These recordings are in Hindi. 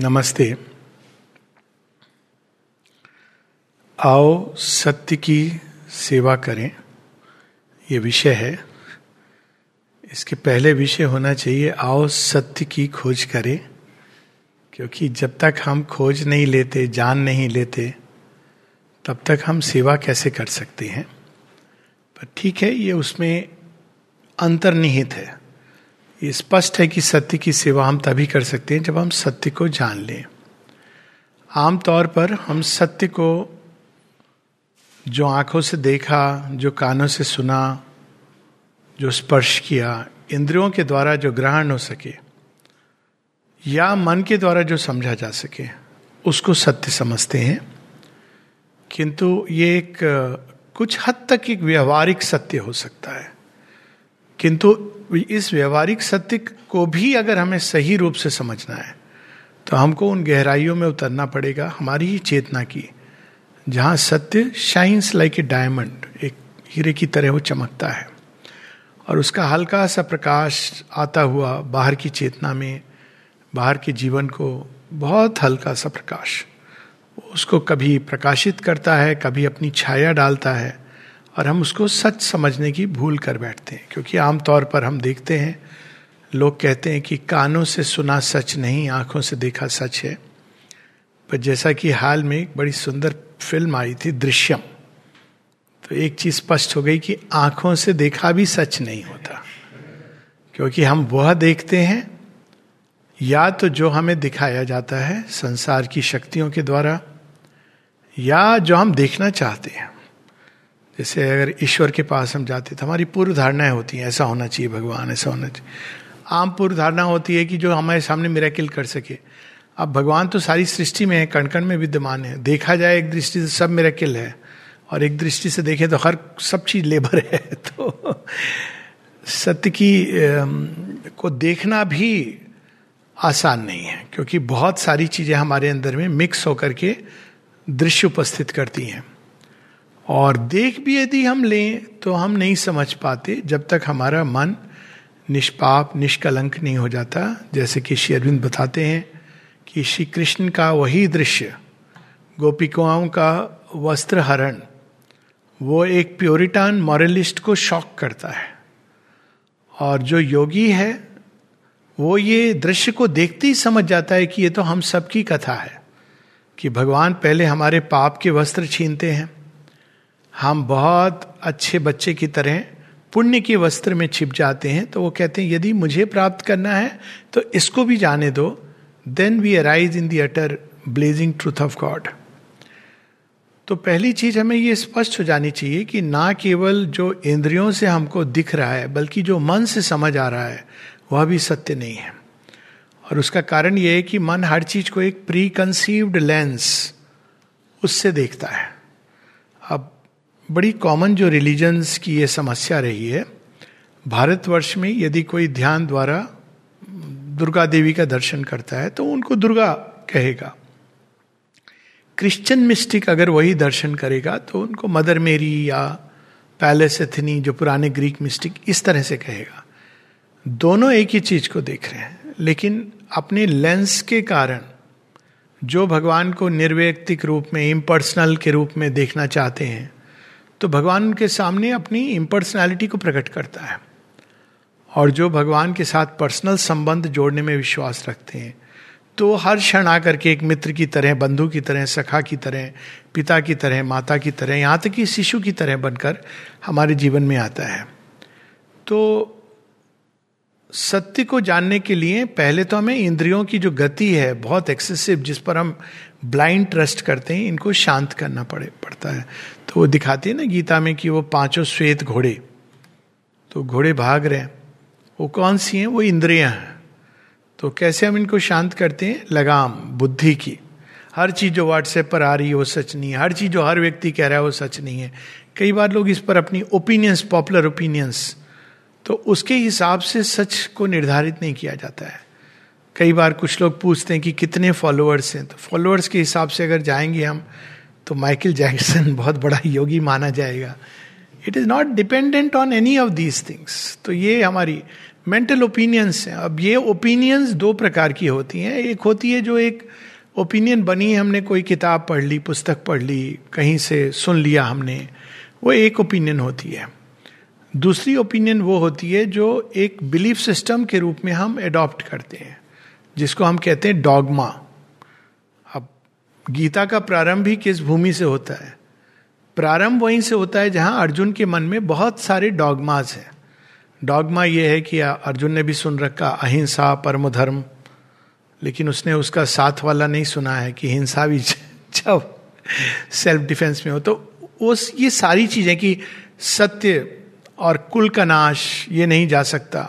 नमस्ते। आओ सत्य की सेवा करें, ये विषय है। इसके पहले विषय होना चाहिए आओ सत्य की खोज करें, क्योंकि जब तक हम खोज नहीं लेते, जान नहीं लेते, तब तक हम सेवा कैसे कर सकते हैं। पर ठीक है, ये उसमें अंतर्निहित है। ये स्पष्ट है कि सत्य की सेवा हम तभी कर सकते हैं जब हम सत्य को जान लें। आमतौर पर हम सत्य को जो आँखों से देखा, जो कानों से सुना, जो स्पर्श किया, इंद्रियों के द्वारा जो ग्रहण हो सके या मन के द्वारा जो समझा जा सके, उसको सत्य समझते हैं। किंतु ये एक कुछ हद तक एक व्यवहारिक सत्य हो सकता है, किंतु इस व्यवहारिक सत्य को भी अगर हमें सही रूप से समझना है तो हमको उन गहराइयों में उतरना पड़ेगा हमारी ही चेतना की, जहाँ सत्य शाइन्स लाइक ए डायमंड, एक हीरे की तरह वो चमकता है और उसका हल्का सा प्रकाश आता हुआ बाहर की चेतना में, बाहर के जीवन को बहुत हल्का सा प्रकाश उसको कभी प्रकाशित करता है, कभी अपनी छाया डालता है और हम उसको सच समझने की भूल कर बैठते हैं। क्योंकि आमतौर पर हम देखते हैं, लोग कहते हैं कि कानों से सुना सच नहीं, आँखों से देखा सच है। पर जैसा कि हाल में एक बड़ी सुंदर फिल्म आई थी दृश्यम, तो एक चीज़ स्पष्ट हो गई कि आँखों से देखा भी सच नहीं होता, क्योंकि हम वह देखते हैं या तो जो हमें दिखाया जाता है संसार की शक्तियों के द्वारा, या जो हम देखना चाहते हैं। जैसे अगर ईश्वर के पास हम जाते तो हमारी पूर्व धारणाएं होती हैं, ऐसा होना चाहिए भगवान, ऐसा होना चाहिए। आम पूर्व धारणा होती है कि जो हमारे सामने मिरेकल कर सके। अब भगवान तो सारी सृष्टि में है, कण कण में विद्यमान है। देखा जाए एक दृष्टि से सब मिरेकल है और एक दृष्टि से देखें तो हर सब चीज़ लेबर है। तो सत्य की को देखना भी आसान नहीं है, क्योंकि बहुत सारी चीज़ें हमारे अंदर में मिक्स होकर के दृश्य उपस्थित करती हैं। और देख भी यदि हम लें तो हम नहीं समझ पाते जब तक हमारा मन निष्पाप निष्कलंक नहीं हो जाता। जैसे कि श्री अरविंद बताते हैं कि श्री कृष्ण का वही दृश्य, गोपिकाओं का वस्त्र हरण, वो एक प्योरिटान मॉरलिस्ट को शॉक करता है। और जो योगी है वो ये दृश्य को देखते ही समझ जाता है कि ये तो हम सबकी कथा है कि भगवान पहले हमारे पाप के वस्त्र छीनते हैं, हम बहुत अच्छे बच्चे की तरह पुण्य के वस्त्र में छिप जाते हैं। तो वो कहते हैं यदि मुझे प्राप्त करना है तो इसको भी जाने दो। Then we arise in the utter blazing truth of God. तो पहली चीज हमें ये स्पष्ट हो जानी चाहिए कि ना केवल जो इंद्रियों से हमको दिख रहा है, बल्कि जो मन से समझ आ रहा है वह भी सत्य नहीं है। और उसका कारण यह है कि मन हर चीज को एक प्री कंसीव्ड लेंस उससे देखता है। अब बड़ी कॉमन जो रिलीजन्स की ये समस्या रही है, भारतवर्ष में यदि कोई ध्यान द्वारा दुर्गा देवी का दर्शन करता है तो उनको दुर्गा कहेगा। क्रिश्चियन मिस्टिक अगर वही दर्शन करेगा तो उनको मदर मेरी या पैलेस एथनी, जो पुराने ग्रीक मिस्टिक, इस तरह से कहेगा। दोनों एक ही चीज को देख रहे हैं, लेकिन अपने लेंस के कारण जो भगवान को निर्वैयक्तिक रूप में, इम्पर्सनल के रूप में देखना चाहते हैं, तो भगवान उनके सामने अपनी इम्पर्सनैलिटी को प्रकट करता है। और जो भगवान के साथ पर्सनल संबंध जोड़ने में विश्वास रखते हैं तो हर क्षण आकर के एक मित्र की तरह, बंधु की तरह, सखा की तरह, पिता की तरह, माता की तरह, यहाँ तक कि शिशु की तरह बनकर हमारे जीवन में आता है। तो सत्य को जानने के लिए पहले तो हमें इंद्रियों की जो गति है बहुत एक्सेसिव, जिस पर हम ब्लाइंड ट्रस्ट करते हैं, इनको शांत करना पड़ता है। तो वो दिखाती है ना गीता में कि वो पांचों श्वेत घोड़े, तो घोड़े भाग रहे हैं, वो कौन सी हैं? वो इंद्रियां हैं। तो कैसे हम इनको शांत करते हैं? लगाम, बुद्धि की। हर चीज़ जो व्हाट्सएप पर आ रही है वो सच नहीं है, हर चीज़ जो हर व्यक्ति कह रहा है वो सच नहीं है। कई बार लोग इस पर अपनी ओपिनियंस, पॉपुलर ओपिनियंस, तो उसके हिसाब से सच को निर्धारित नहीं किया जाता है। कई बार कुछ लोग पूछते हैं कि कितने फॉलोअर्स हैं, तो फॉलोअर्स के हिसाब से अगर जाएंगे हम तो माइकल जैक्सन बहुत बड़ा योगी माना जाएगा। It is not dependent on any of these things. तो ये हमारी मेंटल ओपिनियंस हैं. अब ये ओपिनियंस दो प्रकार की होती हैं. एक होती है जो एक ओपिनियन बनी, हमने कोई किताब पढ़ ली, पुस्तक पढ़ ली, कहीं से सुन लिया हमने, वो एक ओपिनियन होती है. दूसरी ओपिनियन वो होती है जो एक बिलीफ सिस्टम के रूप में हम एडॉप्ट करते हैं, जिसको हम कहते हैं डॉगमा. अब गीता का प्रारंभ ही किस भूमि से होता है? प्रारंभ वहीं से होता है जहां अर्जुन के मन में बहुत सारे डॉगमाज हैं. डॉगमा ये है कि अर्जुन ने भी सुन रखा अहिंसा परम धर्म, लेकिन उसने उसका साथ वाला नहीं सुना है कि हिंसा भी जब सेल्फ डिफेंस में हो. तो उस ये सारी चीजें कि सत्य और कुल का नाश ये नहीं जा सकता,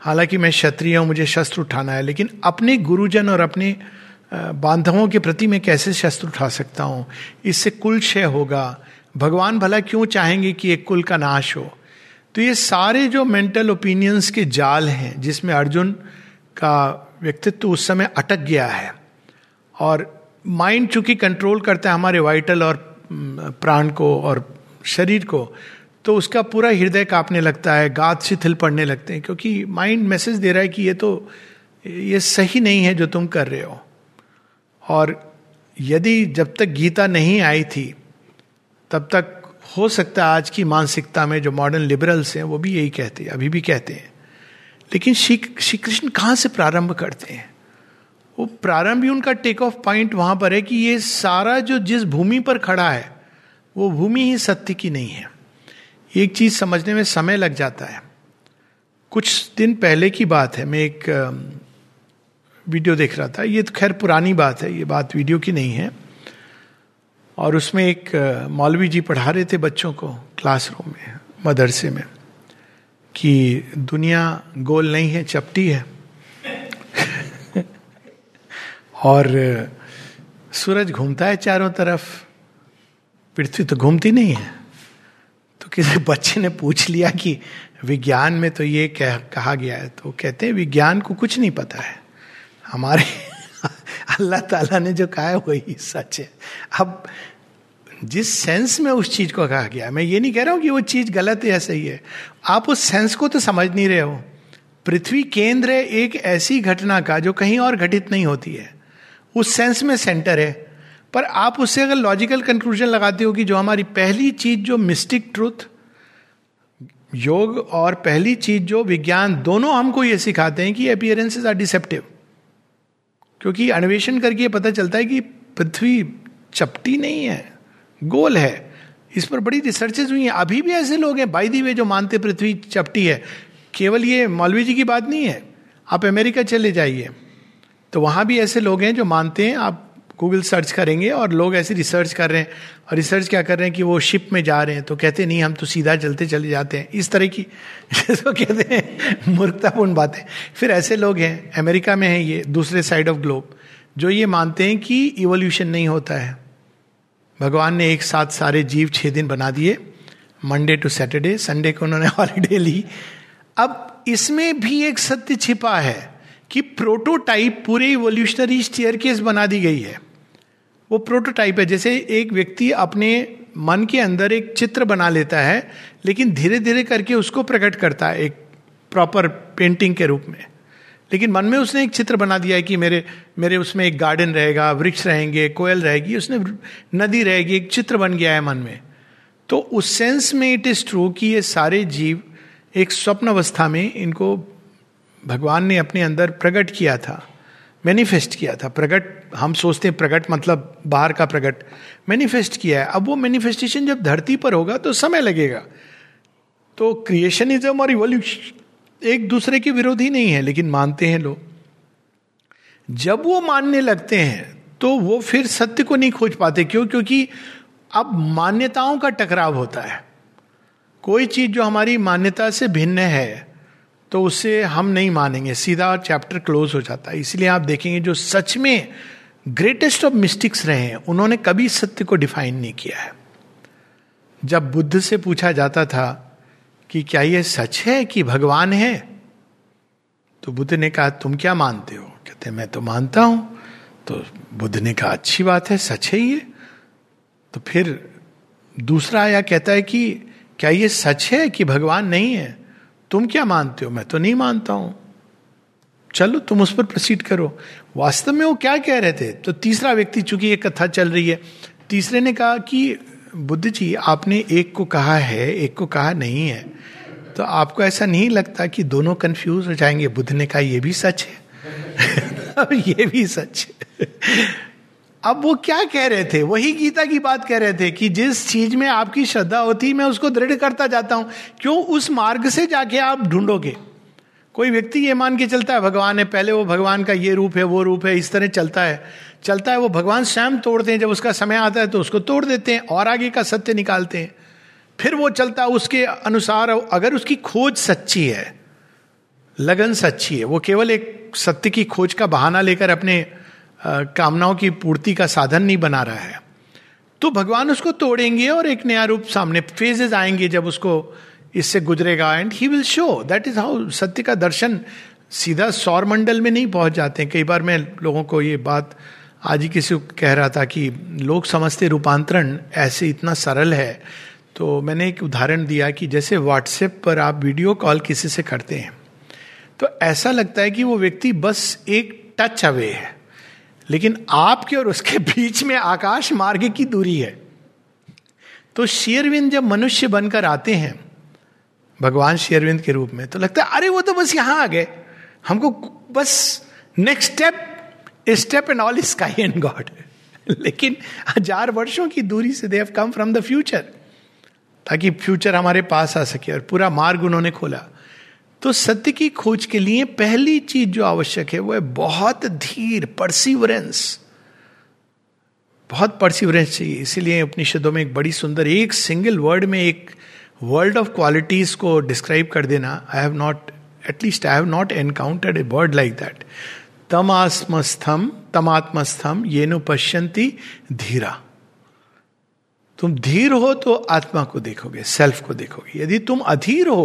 हालांकि मैं क्षत्रिय हूं, मुझे शस्त्र उठाना है, लेकिन अपने गुरुजन और अपने बांधवों के प्रति मैं कैसे शस्त्र उठा सकता हूं, इससे कुल क्षय होगा, भगवान भला क्यों चाहेंगे कि एक कुल का नाश हो. तो ये सारे जो मेंटल ओपिनियंस के जाल हैं जिसमें अर्जुन का व्यक्तित्व उस समय अटक गया है, और माइंड चूंकि कंट्रोल करता है हमारे वाइटल और प्राण को और शरीर को, तो उसका पूरा हृदय कांपने लगता है, गाद शिथिल पड़ने लगते हैं, क्योंकि माइंड मैसेज दे रहा है कि ये तो ये सही नहीं है जो तुम कर रहे हो. और यदि जब तक गीता नहीं आई थी तब तक हो सकता है आज की मानसिकता में जो मॉडर्न लिबरल्स हैं वो भी यही कहते हैं, अभी भी कहते हैं. लेकिन श्री कृष्ण कहाँ से प्रारंभ करते हैं? वो प्रारंभ ही उनका टेक ऑफ पॉइंट वहां पर है कि ये सारा जो जिस भूमि पर खड़ा है वो भूमि ही सत्य की नहीं है. एक चीज समझने में समय लग जाता है. कुछ दिन पहले की बात है, मैं एक वीडियो देख रहा था, ये तो खैर पुरानी बात है, ये बात वीडियो की नहीं है, और उसमें एक मौलवी जी पढ़ा रहे थे बच्चों को क्लासरूम में, मदरसे में, कि दुनिया गोल नहीं है, चपटी है और सूरज घूमता है चारों तरफ, पृथ्वी तो घूमती नहीं है. तो किसी बच्चे ने पूछ लिया कि विज्ञान में तो ये कहा गया है, तो कहते हैं विज्ञान को कुछ नहीं पता है, हमारे अल्लाह ताला ने जो कहा है वही सच है. अब जिस सेंस में उस चीज को कहा गया, मैं ये नहीं कह रहा हूं कि वो चीज गलत है या सही है, आप उस सेंस को तो समझ नहीं रहे हो. पृथ्वी केंद्र है एक ऐसी घटना का जो कहीं और घटित नहीं होती है, उस सेंस में सेंटर है. पर आप उससे अगर लॉजिकल कंक्लूजन लगाते हो कि जो हमारी पहली चीज जो मिस्टिक ट्रूथ योग और पहली चीज जो विज्ञान, दोनों हमको ये सिखाते हैं कि अपीयरेंसेस आर डिसेप्टिव, क्योंकि अन्वेषण करके पता चलता है कि पृथ्वी चपटी नहीं है, गोल है. इस पर बड़ी रिसर्चेज हुई हैं, अभी भी ऐसे लोग हैं बाय द वे जो मानते पृथ्वी चपटी है. केवल ये मौलवी जी की बात नहीं है, आप अमेरिका चले जाइए तो वहाँ भी ऐसे लोग हैं जो मानते हैं. आप गूगल सर्च करेंगे और लोग ऐसी रिसर्च कर रहे हैं, और रिसर्च क्या कर रहे हैं कि वो शिप में जा रहे हैं तो कहते नहीं हम तो सीधा चलते चले जाते हैं, इस तरह की तो कहते हैं मूर्खतापूर्ण बातें. फिर ऐसे लोग हैं अमेरिका में हैं ये दूसरे साइड ऑफ ग्लोब, जो ये मानते हैं कि इवोल्यूशन नहीं होता है, भगवान ने एक साथ सारे जीव 6 दिन बना दिए, मंडे टू सैटरडे, संडे को उन्होंने हॉलीडे ली. अब इसमें भी एक सत्य छिपा है कि प्रोटोटाइप पूरे इवोल्यूशनरी स्टेयरकेस बना दी गई है. वो प्रोटोटाइप है, जैसे एक व्यक्ति अपने मन के अंदर एक चित्र बना लेता है, लेकिन धीरे धीरे करके उसको प्रकट करता है एक प्रॉपर पेंटिंग के रूप में. लेकिन मन में उसने एक चित्र बना दिया है कि मेरे मेरे उसमें एक गार्डन रहेगा, वृक्ष रहेंगे, कोयल रहेगी, उसने नदी रहेगी, एक चित्र बन गया है मन में. तो उस सेंस में इट इज ट्रू कि ये सारे जीव एक स्वप्न अवस्था में इनको भगवान ने अपने अंदर प्रकट किया था, मैनिफेस्ट किया था. प्रकट हम सोचते हैं प्रकट मतलब बाहर का प्रकट, मैनिफेस्ट किया है. अब वो मैनिफेस्टेशन जब धरती पर होगा तो समय लगेगा. तो क्रिएशनिज्म और इवोल्यूशन एक दूसरे के विरोधी नहीं है, लेकिन मानते हैं लोग. जब वो मानने लगते हैं तो वो फिर सत्य को नहीं खोज पाते. क्यों? क्योंकि अब मान्यताओं का टकराव होता है. कोई चीज जो हमारी मान्यता से भिन्न है तो उसे हम नहीं मानेंगे, सीधा चैप्टर क्लोज हो जाता है. इसलिए आप देखेंगे जो सच में ग्रेटेस्ट ऑफ मिस्टिक्स रहे हैं उन्होंने कभी सत्य को डिफाइन नहीं किया है. जब बुद्ध से पूछा जाता था कि क्या यह सच है कि भगवान है, तो बुद्ध ने कहा तुम क्या मानते हो? कहते मैं तो मानता हूं. तो बुद्ध ने कहा अच्छी बात है, सच है ये. तो फिर दूसरा आया कहता है कि क्या यह सच है कि भगवान नहीं है? तुम क्या मानते हो, मैं तो नहीं मानता हूं, चलो तुम उस पर प्रोसीड करो। वास्तव में वो क्या कह रहे थे? तो तीसरा व्यक्ति, चूंकि ये कथा चल रही है, तीसरे ने कहा कि बुद्ध जी आपने एक को कहा है एक को कहा नहीं है, तो आपको ऐसा नहीं लगता कि दोनों कंफ्यूज हो जाएंगे? बुद्ध ने कहा ये भी सच है ये भी सच है। अब वो क्या कह रहे थे? वही गीता की बात कह रहे थे कि जिस चीज में आपकी श्रद्धा होती मैं उसको दृढ़ करता जाता हूं। क्यों? उस मार्ग से जाके आप ढूंढोगे। कोई व्यक्ति ये मान के चलता है भगवान है, पहले वो भगवान का ये रूप है वो रूप है, इस तरह चलता है, वो भगवान स्वयं तोड़ते हैं, जब उसका समय आता है तो उसको तोड़ देते हैं और आगे का सत्य निकालते हैं। फिर वो चलता है उसके अनुसार। अगर उसकी खोज सच्ची है, लगन सच्ची है, वो केवल एक सत्य की खोज का बहाना लेकर अपने कामनाओं की पूर्ति का साधन नहीं बना रहा है, तो भगवान उसको तोड़ेंगे और एक नया रूप सामने, फेजेस आएंगे जब उसको इससे गुजरेगा, and he will show. That is how सत्य का दर्शन। सीधा सौरमंडल में नहीं पहुंच जाते हैं। कई बार मैं लोगों को ये बात आज ही किसी को कह रहा था कि लोग समझते रूपांतरण ऐसे इतना सरल है, तो मैंने एक उदाहरण दिया कि जैसे व्हाट्सएप पर आप वीडियो कॉल किसी से करते हैं तो ऐसा लगता है कि वो व्यक्ति बस एक टच अवे है, लेकिन आपके और उसके बीच में आकाश मार्ग की दूरी है। तो शेरविंद जब मनुष्य बनकर आते हैं भगवान शेरविंद के रूप में, तो लगता है अरे वो तो बस यहां आ गए, हमको बस next step and all sky and God. लेकिन 1000 वर्षों की दूरी से they have come from the future, ताकि फ्यूचर हमारे पास आ सके, और पूरा मार्ग उन्होंने खोला। तो सत्य की खोज के लिए पहली चीज जो आवश्यक है वो है बहुत धीर, परसिवरेंस। बहुत परसिवरेंस चाहिए। इसीलिए उपनिषदों में एक बड़ी सुंदर, एक सिंगल वर्ड में एक वर्ल्ड ऑफ क्वालिटीज को डिस्क्राइब कर देना, I have not encountered a word like that. तमात्मस्थम येनु पश्यन्ति धीरा। तुम धीर हो तो आत्मा को देखोगे, सेल्फ को देखोगे। यदि तुम अधीर हो,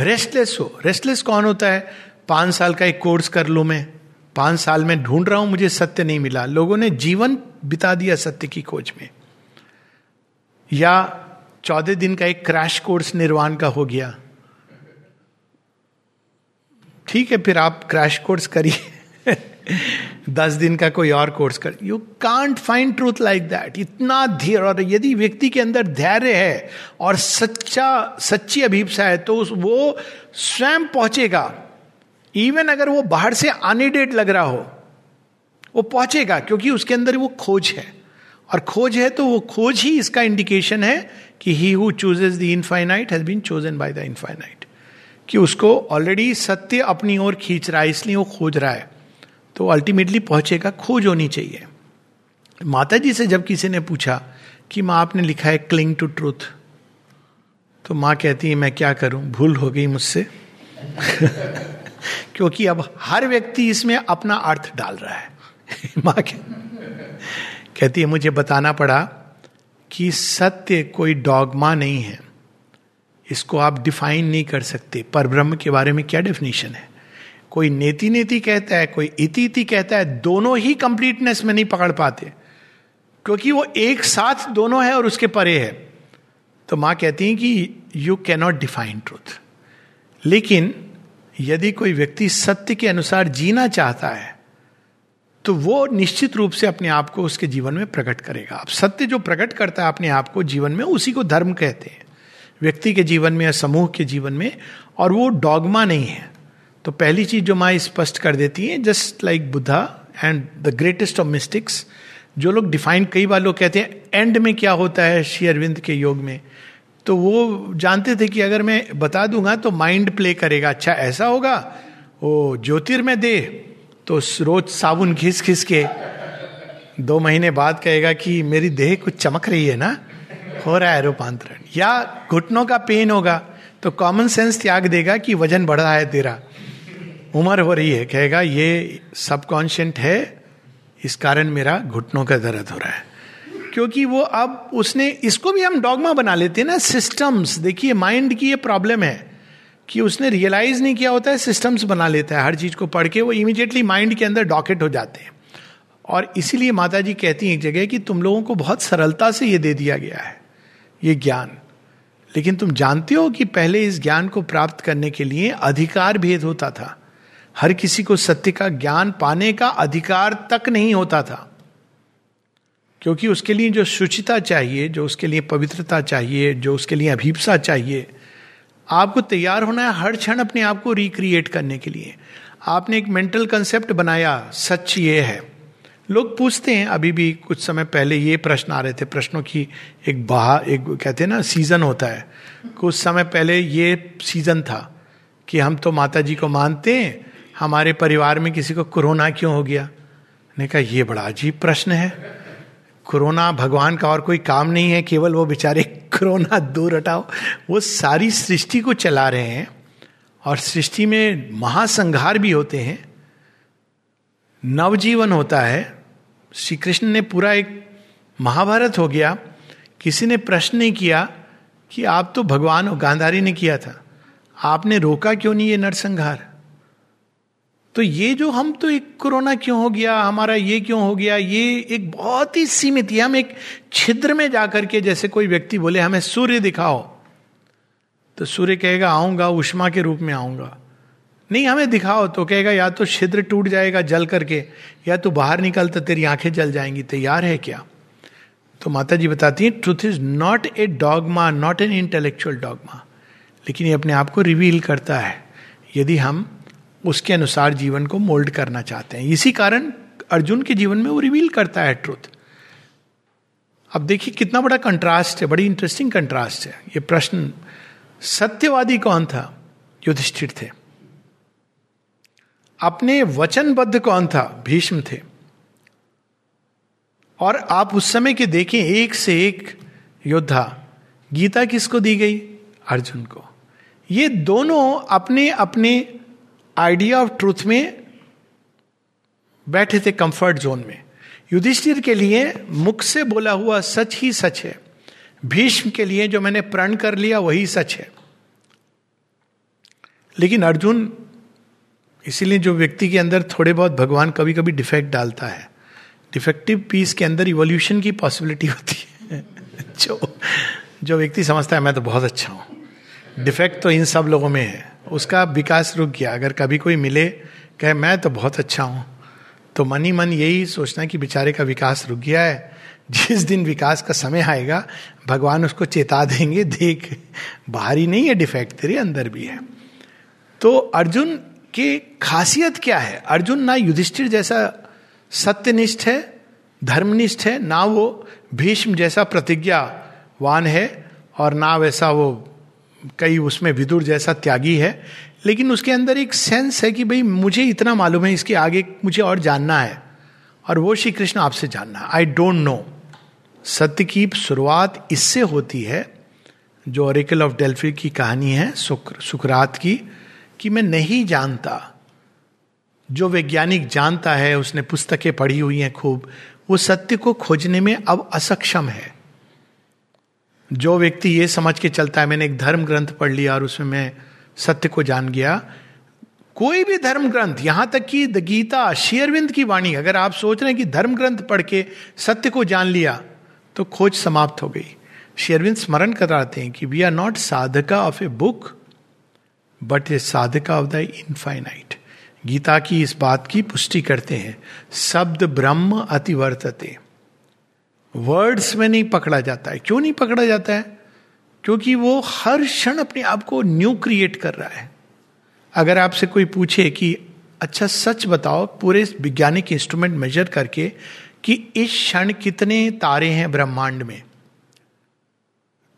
रेस्टलेस हो, रेस्टलेस कौन होता है? 5 साल का एक कोर्स कर लूं, मैं 5 साल में ढूंढ रहा हूं, मुझे सत्य नहीं मिला। लोगों ने जीवन बिता दिया सत्य की खोज में, या 14 दिन का एक क्रैश कोर्स निर्वाण का हो गया। ठीक है, फिर आप क्रैश कोर्स करिए 10 दिन का कोई और कोर्स कर। You can't find truth like that. इतना धीर, और यदि व्यक्ति के अंदर धैर्य है और सच्ची अभिप्सा है तो वो स्वयं पहुंचेगा। इवन अगर वो बाहर से अनएडेड लग रहा हो, वो पहुंचेगा, क्योंकि उसके अंदर वो खोज है, और खोज है तो वो खोज ही इसका इंडिकेशन है कि he who chooses the infinite has been chosen by the infinite, कि उसको ऑलरेडी सत्य अपनी ओर खींच रहा है, इसलिए वो खोज रहा है, तो अल्टीमेटली पहुंचेगा। खोज होनी चाहिए। माता जी से जब किसी ने पूछा कि माँ आपने लिखा है क्लिंग टू ट्रूथ, तो माँ कहती है मैं क्या करूं, भूल हो गई मुझसे क्योंकि अब हर व्यक्ति इसमें अपना अर्थ डाल रहा है माँ कहती है मुझे बताना पड़ा कि सत्य कोई डॉगमा नहीं है, इसको आप डिफाइन नहीं कर सकते। परब्रह्म के बारे में क्या डेफिनेशन है? कोई नेति कहता है, कोई इति कहता है, दोनों ही कंप्लीटनेस में नहीं पकड़ पाते, क्योंकि वो एक साथ दोनों है और उसके परे है। तो माँ कहती हैं कि यू कैनॉट डिफाइन ट्रूथ। लेकिन यदि कोई व्यक्ति सत्य के अनुसार जीना चाहता है तो वो निश्चित रूप से अपने आप को उसके जीवन में प्रकट करेगा। अब सत्य जो प्रकट करता है अपने आप को जीवन में, उसी को धर्म कहते हैं, व्यक्ति के जीवन में या समूह के जीवन में, और वो डॉगमा नहीं है। तो पहली चीज जो माँ स्पष्ट कर देती है, just like Buddha and the greatest of mystics, जो लोग डिफाइन, कई बार लोग कहते हैं एंड में क्या होता है श्री अरविंद के योग में, तो वो जानते थे कि अगर मैं बता दूंगा तो माइंड प्ले करेगा, अच्छा ऐसा होगा, वो ज्योतिर्मय दे, तो रोज साबुन घिस घिस के 2 महीने बाद कहेगा कि मेरी देह कुछ चमक रही है ना, हो रहा है रूपांतरण, या घुटनों का पेन होगा तो कॉमन सेंस त्याग देगा कि वजन बढ़ रहा है तेरा, उम्र हो रही है, कहेगा ये सबकॉन्शियंट है, इस कारण मेरा घुटनों का दर्द हो रहा है। क्योंकि वो अब उसने, इसको भी हम डॉगमा बना लेते हैं ना, सिस्टम्स। देखिए माइंड की ये प्रॉब्लम है कि उसने रियलाइज नहीं किया होता है, सिस्टम्स बना लेता है, हर चीज को पढ़ के वो इमीडिएटली माइंड के अंदर डॉकेट हो जाते हैं। और इसीलिए माता जी कहती हैं एक जगह कि तुम लोगों को बहुत सरलता से ये दे दिया गया है ये ज्ञान, लेकिन तुम जानते हो कि पहले इस ज्ञान को प्राप्त करने के लिए अधिकार भेद होता था। हर किसी को सत्य का ज्ञान पाने का अधिकार तक नहीं होता था, क्योंकि उसके लिए जो शुचिता चाहिए, जो उसके लिए पवित्रता चाहिए, जो उसके लिए अभीप्सा चाहिए, आपको तैयार होना है हर क्षण अपने आप को रिक्रिएट करने के लिए। आपने एक मेंटल कंसेप्ट बनाया, सच ये है। लोग पूछते हैं, अभी भी कुछ समय पहले ये प्रश्न आ रहे थे, प्रश्नों की एक कहते हैं ना सीजन होता है। कुछ समय पहले ये सीजन था कि हम तो माता जी को मानते हैं, हमारे परिवार में किसी को कोरोना क्यों हो गया? मैंने कहा ये बड़ा अजीब प्रश्न है, कोरोना भगवान का और कोई काम नहीं है, केवल वो बेचारे कोरोना दूर हटाओ, वो सारी सृष्टि को चला रहे हैं और सृष्टि में महासंहार भी होते हैं, नवजीवन होता है। श्री कृष्ण ने पूरा एक महाभारत हो गया। किसी ने प्रश्न नहीं किया कि आप तो भगवान हो, गांधारी ने किया था, आपने रोका क्यों नहीं ये नरसंहार? तो ये जो हम तो एक कोरोना क्यों हो गया, हमारा ये क्यों हो गया, ये एक बहुत ही सीमित, हम एक छिद्र में जाकर के, जैसे कोई व्यक्ति बोले हमें सूर्य दिखाओ तो सूर्य कहेगा आऊंगा, उष्मा के रूप में आऊंगा, नहीं हमें दिखाओ तो कहेगा या तो छिद्र टूट जाएगा जल करके, या तो बाहर निकल तो तेरी आंखें जल जाएंगी, तैयार है क्या? तो माता जी बताती हैं truth is not a dogma, not an intellectual dogma, लेकिन ये अपने आप को रिवील करता है यदि हम उसके अनुसार जीवन को मोल्ड करना चाहते हैं। इसी कारण अर्जुन के जीवन में वो रिवील करता है ट्रुथ। अब देखिए कितना बड़ा कंट्रास्ट है, बड़ी इंटरेस्टिंग कंट्रास्ट है। ये प्रश्न, सत्यवादी कौन था? युधिष्ठिर थे। अपने वचनबद्ध कौन था? भीष्म थे। और आप उस समय के देखें, एक से एक योद्धा। गीता किसको दी गई? अर्जुन को। ये दोनों अपने अपने आइडिया ऑफ ट्रूथ में बैठे थे, कंफर्ट जोन में। युधिष्ठिर के लिए मुख से बोला हुआ सच ही सच है, भीष्म के लिए जो मैंने प्रण कर लिया वही सच है। लेकिन अर्जुन, इसीलिए जो व्यक्ति के अंदर थोड़े बहुत भगवान कभी कभी डिफेक्ट डालता है, डिफेक्टिव पीस के अंदर इवोल्यूशन की पॉसिबिलिटी होती है। जो व्यक्ति समझता है मैं तो बहुत अच्छा हूं, डिफेक्ट तो इन सब लोगों में है, उसका विकास रुक गया। अगर कभी कोई मिले कहे मैं तो बहुत अच्छा हूँ, तो मन ही मन यही सोचना कि बेचारे का विकास रुक गया है। जिस दिन विकास का समय आएगा भगवान उसको चेता देंगे, देख बाहरी नहीं है डिफेक्ट, तेरे अंदर भी है। तो अर्जुन की खासियत क्या है? अर्जुन ना युधिष्ठिर जैसा सत्यनिष्ठ है, धर्मनिष्ठ है, ना वो भीष्म जैसा प्रतिज्ञावान है, और ना वैसा वो कई उसमें विदुर जैसा त्यागी है। लेकिन उसके अंदर एक सेंस है कि भाई मुझे इतना मालूम है, इसके आगे मुझे और जानना है, और वो श्री कृष्ण आपसे जानना है। I don't know. सत्य की शुरुआत इससे होती है जो ऑरेकल ऑफ डेल्फी की कहानी है, सुकरात की, कि मैं नहीं जानता। जो वैज्ञानिक जानता है, उसने पुस्तकें पढ़ी हुई हैं खूब, वो सत्य को खोजने में अब असक्षम है। जो व्यक्ति ये समझ के चलता है मैंने एक धर्म ग्रंथ पढ़ लिया और उसमें मैं सत्य को जान गया, कोई भी धर्म ग्रंथ, यहां तक कि द गीता, श्री अरविंद की वाणी, अगर आप सोच रहे हैं कि धर्म ग्रंथ पढ़ के सत्य को जान लिया तो खोज समाप्त हो गई। श्री अरविंद स्मरण कराते हैं कि we are not sadhaka of a book but a sadhaka of the infinite. Gita की इस बात की पुष्टि करते हैं, शब्द ब्रह्म अतिवर्तते। वर्ड्स में नहीं पकड़ा जाता है। क्यों नहीं पकड़ा जाता है? क्योंकि वो हर क्षण अपने आप को न्यू क्रिएट कर रहा है। अगर आपसे कोई पूछे कि अच्छा सच बताओ, पूरे वैज्ञानिक इंस्ट्रूमेंट मेजर करके, कि इस क्षण कितने तारे हैं ब्रह्मांड में,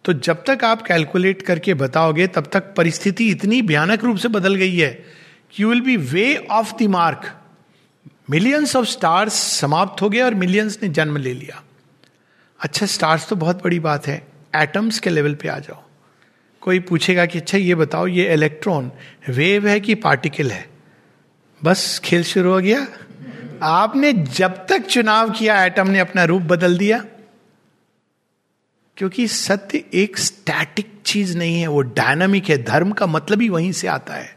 तो जब तक आप कैलकुलेट करके बताओगे तब तक परिस्थिति इतनी भयानक रूप से बदल गई है कि you will be way off the mark. Millions of stars समाप्त हो गए और मिलियंस ने जन्म ले लिया। अच्छा स्टार्स तो बहुत बड़ी बात है, एटम्स के लेवल पे आ जाओ। कोई पूछेगा कि अच्छा ये बताओ ये इलेक्ट्रॉन वेव है कि पार्टिकल है? बस खेल शुरू हो गया। आपने जब तक चुनाव किया एटम ने अपना रूप बदल दिया, क्योंकि सत्य एक स्टैटिक चीज नहीं है, वो डायनामिक है। धर्म का मतलब ही वहीं से आता है।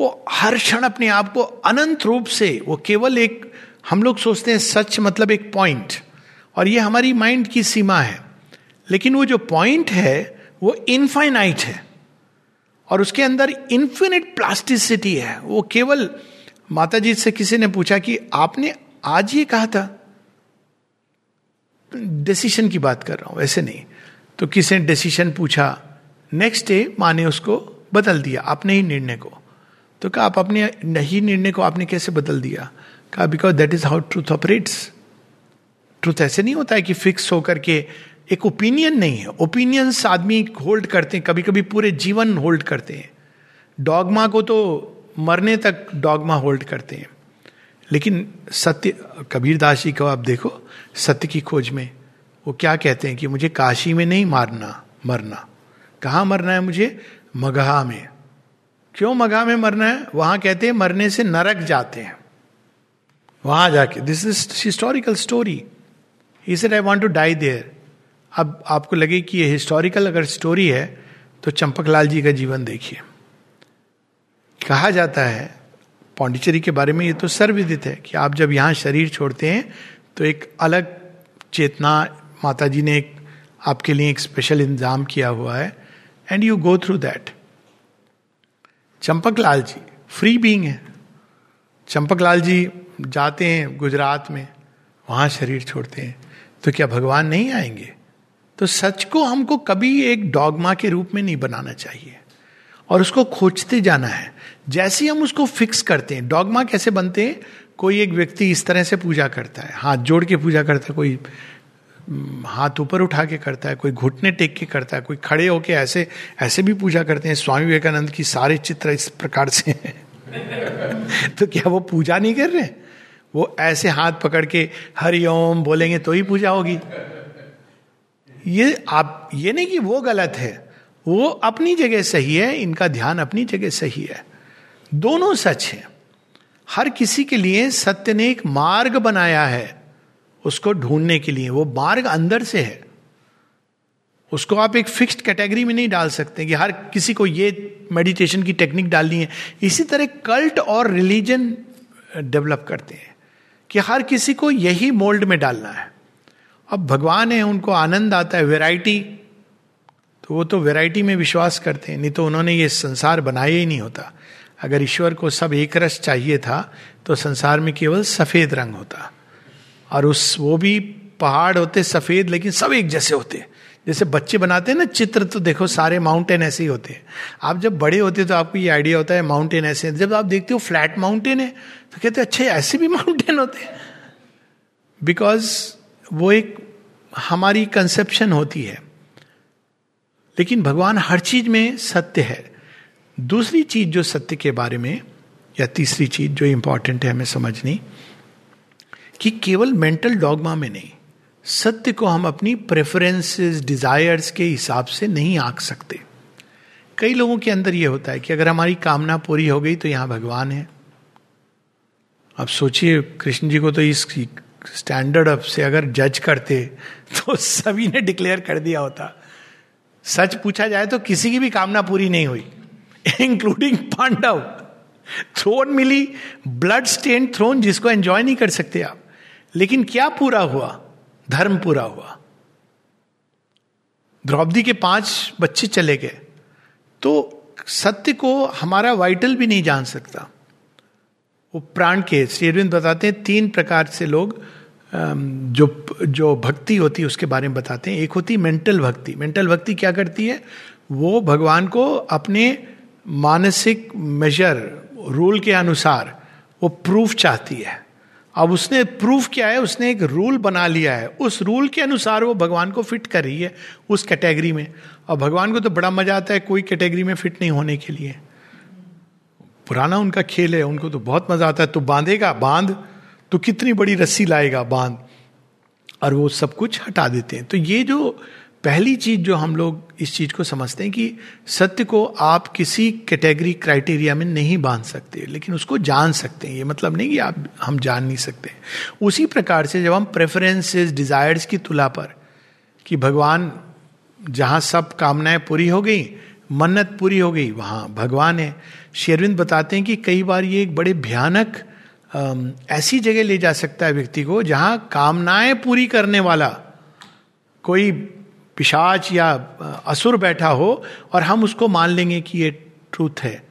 वो हर क्षण अपने आप को अनंत रूप से, वो केवल एक, हम लोग सोचते हैं सच मतलब एक पॉइंट, और ये हमारी माइंड की सीमा है, लेकिन वो जो पॉइंट है वो इनफाइनाइट है और उसके अंदर इन्फिनिट प्लास्टिसिटी है। वो केवल, माता जी से किसी ने पूछा कि आपने आज ये कहा था, डिसीशन की बात कर रहा हूं वैसे नहीं, तो किसी ने डिसीशन पूछा, नेक्स्ट डे माँ ने उसको बदल दिया अपने ही निर्णय को। तो कहा आप अपने ही निर्णय को आपने कैसे बदल दिया? कहा because that is how truth operates. Truth ऐसे नहीं होता है कि फिक्स होकर के एक ओपिनियन नहीं है। ओपिनियंस आदमी होल्ड करते हैं, कभी कभी पूरे जीवन होल्ड करते हैं। डॉगमा को तो मरने तक डॉगमा होल्ड करते हैं, लेकिन सत्य, कबीरदास जी को आप देखो सत्य की खोज में, वो क्या कहते हैं कि मुझे काशी में नहीं मरना। कहाँ मरना है मुझे? मगहा में। क्यों मगहा में मरना है? वहां कहते हैं मरने से नरक जाते हैं, वहां जाके। This is historical story. He said I want to die there. अब आपको लगे कि ये हिस्टोरिकल अगर स्टोरी है तो चंपकलाल जी का जीवन देखिए। कहा जाता है पौंडिचेरी के बारे में, ये तो सर्वविदित है कि आप जब यहाँ शरीर छोड़ते हैं तो एक अलग चेतना, माता जी ने आपके लिए एक स्पेशल इंतजाम किया हुआ है, and you go through that. Champaklal ji free being है। चंपकलाल जी जाते हैं गुजरात में, वहाँ शरीर छोड़ते हैं, तो क्या भगवान नहीं आएंगे? तो सच को हमको कभी एक डॉगमा के रूप में नहीं बनाना चाहिए और उसको खोजते जाना है। जैसे हम उसको फिक्स करते हैं, डॉगमा कैसे बनते हैं? कोई एक व्यक्ति इस तरह से पूजा करता है, हाथ जोड़ के पूजा करता है, कोई हाथ ऊपर उठा के करता है, कोई घुटने टेक के करता है, कोई खड़े होके ऐसे ऐसे भी पूजा करते हैं। स्वामी विवेकानंद की सारे चित्र इस प्रकार से हैं। तो क्या वो पूजा नहीं कर रहे? वो ऐसे हाथ पकड़ के हरिओम बोलेंगे तो ही पूजा होगी। ये आप, ये नहीं कि वो गलत है, वो अपनी जगह सही है, इनका ध्यान अपनी जगह सही है, दोनों सच है। हर किसी के लिए सत्य ने एक मार्ग बनाया है उसको ढूंढने के लिए। वो मार्ग अंदर से है, उसको आप एक फिक्स्ड कैटेगरी में नहीं डाल सकते कि हर किसी को ये मेडिटेशन की टेक्निक डालनी है। इसी तरह कल्ट और रिलीजन डेवलप करते हैं कि हर किसी को यही मोल्ड में डालना है। अब भगवान है, उनको आनंद आता है वैरायटी, तो वो तो वैरायटी में विश्वास करते हैं, नहीं तो उन्होंने ये संसार बनाया ही नहीं होता। अगर ईश्वर को सब एक रस चाहिए था तो संसार में केवल सफेद रंग होता, और उस वो भी पहाड़ होते सफेद लेकिन सब एक जैसे होते। जैसे बच्चे बनाते हैं ना चित्र, तो देखो सारे माउंटेन ऐसे ही होते हैं। आप जब बड़े होते तो आपको ये आइडिया होता है माउंटेन ऐसे हैं, जब आप देखते हो फ्लैट माउंटेन है तो कहते हो अच्छे ऐसे भी माउंटेन होते हैं, बिकॉज वो एक हमारी कंसेप्शन होती है। लेकिन भगवान हर चीज में सत्य है। दूसरी चीज जो सत्य के बारे में, या तीसरी चीज जो इंपॉर्टेंट है हमें समझनी, कि केवल मेंटल डॉगमा में नहीं, सत्य को हम अपनी प्रेफरेंसेस, डिजायर्स के हिसाब से नहीं आंक सकते। कई लोगों के अंदर यह होता है कि अगर हमारी कामना पूरी हो गई तो यहाँ भगवान है। अब सोचिए, कृष्ण जी को तो इस स्टैंडर्ड अप से अगर जज करते तो सभी ने डिक्लेयर कर दिया होता। सच पूछा जाए तो किसी की भी कामना पूरी नहीं हुई, इंक्लूडिंग पांडव। थ्रोन मिली, ब्लड स्टेन्ड थ्रोन, जिसको एंजॉय नहीं कर सकते आप, लेकिन क्या पूरा हुआ? धर्म पूरा हुआ। द्रौपदी के 5 बच्चे चले गए। तो सत्य को हमारा वाइटल भी नहीं जान सकता, वो प्राण के। श्री अरविंद बताते हैं 3 प्रकार से लोग जो भक्ति होती है उसके बारे में बताते हैं। एक होती मेंटल भक्ति। मेंटल भक्ति क्या करती है? वो भगवान को अपने मानसिक मेजर, रूल के अनुसार वो प्रूफ चाहती है। अब उसने प्रूफ किया है, उसने एक रूल बना लिया है, उस रूल के अनुसार वो भगवान को फिट कर रही है उस कैटेगरी में। और भगवान को तो बड़ा मजा आता है कोई कैटेगरी में फिट नहीं होने के लिए। पुराना उनका खेल है, उनको तो बहुत मजा आता है। तो बांधेगा, बांध, तो कितनी बड़ी रस्सी लाएगा, बांध, और वो सब कुछ हटा देते हैं। तो ये जो पहली चीज जो हम लोग इस चीज को समझते हैं कि सत्य को आप किसी कैटेगरी, क्राइटेरिया में नहीं बांध सकते, लेकिन उसको जान सकते हैं। ये मतलब नहीं कि आप हम जान नहीं सकते। उसी प्रकार से जब हम प्रेफरेंसेस, डिजायर्स की तुला पर, कि भगवान जहाँ सब कामनाएं पूरी हो गई, मन्नत पूरी हो गई, वहाँ भगवान है। श्री अरविंद बताते हैं कि कई बार ये एक बड़े भयानक ऐसी जगह ले जा सकता है व्यक्ति को जहाँ कामनाएं पूरी करने वाला कोई पिशाच या असुर बैठा हो और हम उसको मान लेंगे कि ये ट्रूथ है.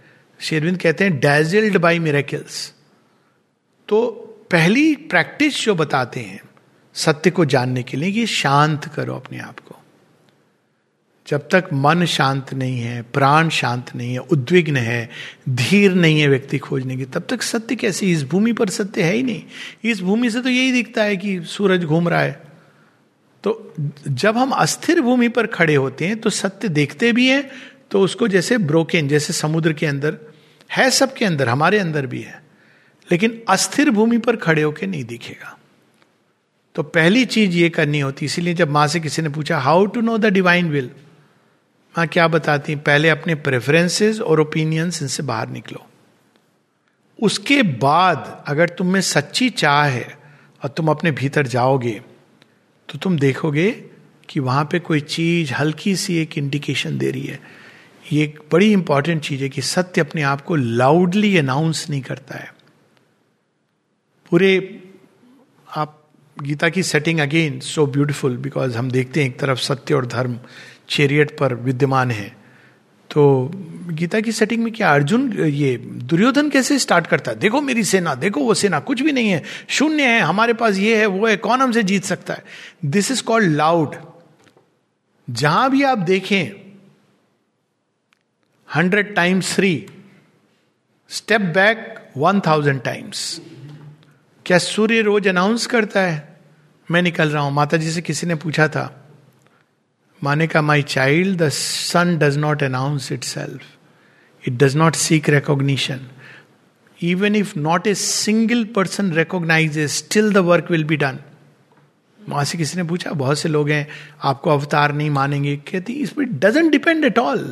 शेरविंद कहते हैं डैजिल्ड बाय मिरेकल्स. तो पहली प्रैक्टिस जो बताते हैं सत्य को जानने के लिए कि शांत करो अपने आप को. जब तक मन शांत नहीं है, प्राण शांत नहीं है, उद्विग्न है, धीर नहीं है व्यक्ति खोजने की, तब तक सत्य कैसे. इस भूमि पर सत्य है ही नहीं. इस भूमि से तो यही दिखता है कि सूरज घूम रहा है. तो जब हम अस्थिर भूमि पर खड़े होते हैं तो सत्य देखते भी हैं तो उसको जैसे ब्रोकन, जैसे समुद्र के अंदर है, सबके अंदर, हमारे अंदर भी है, लेकिन अस्थिर भूमि पर खड़े होकर नहीं दिखेगा. तो पहली चीज ये करनी होती. इसीलिए जब माँ से किसी ने पूछा how to know the divine will, माँ क्या बताती हैं? पहले अपने प्रेफरेंसेस और ओपिनियंस, इनसे बाहर निकलो. उसके बाद अगर तुम में सच्ची चाह है और तुम अपने भीतर जाओगे तो तुम देखोगे कि वहाँ पे कोई चीज हल्की सी एक इंडिकेशन दे रही है. ये एक बड़ी इंपॉर्टेंट चीज है कि सत्य अपने आप को लाउडली अनाउंस नहीं करता है. पूरे आप गीता की setting again so beautiful, because हम देखते हैं एक तरफ सत्य और धर्म चैरियट पर विद्यमान है. तो गीता की सेटिंग में क्या अर्जुन, ये दुर्योधन कैसे स्टार्ट करता है, देखो मेरी सेना, देखो वो सेना कुछ भी नहीं है, शून्य है, हमारे पास ये है वो है, कौन हमसे जीत सकता है. This is called loud. जहां भी आप देखें 100 times 3, स्टेप बैक 1000 times. क्या सूर्य रोज अनाउंस करता है मैं निकल रहा हूं? माता जी से किसी ने पूछा था, माने का my child the sun does not announce itself, it does not seek recognition. Even if not a single person recognises, still the work will be done. माँ से किसी ने पूछा बहुत से लोग हैं आपको अवतार नहीं मानेंगे, कहती इस पर डजंट डिपेंड एट ऑल.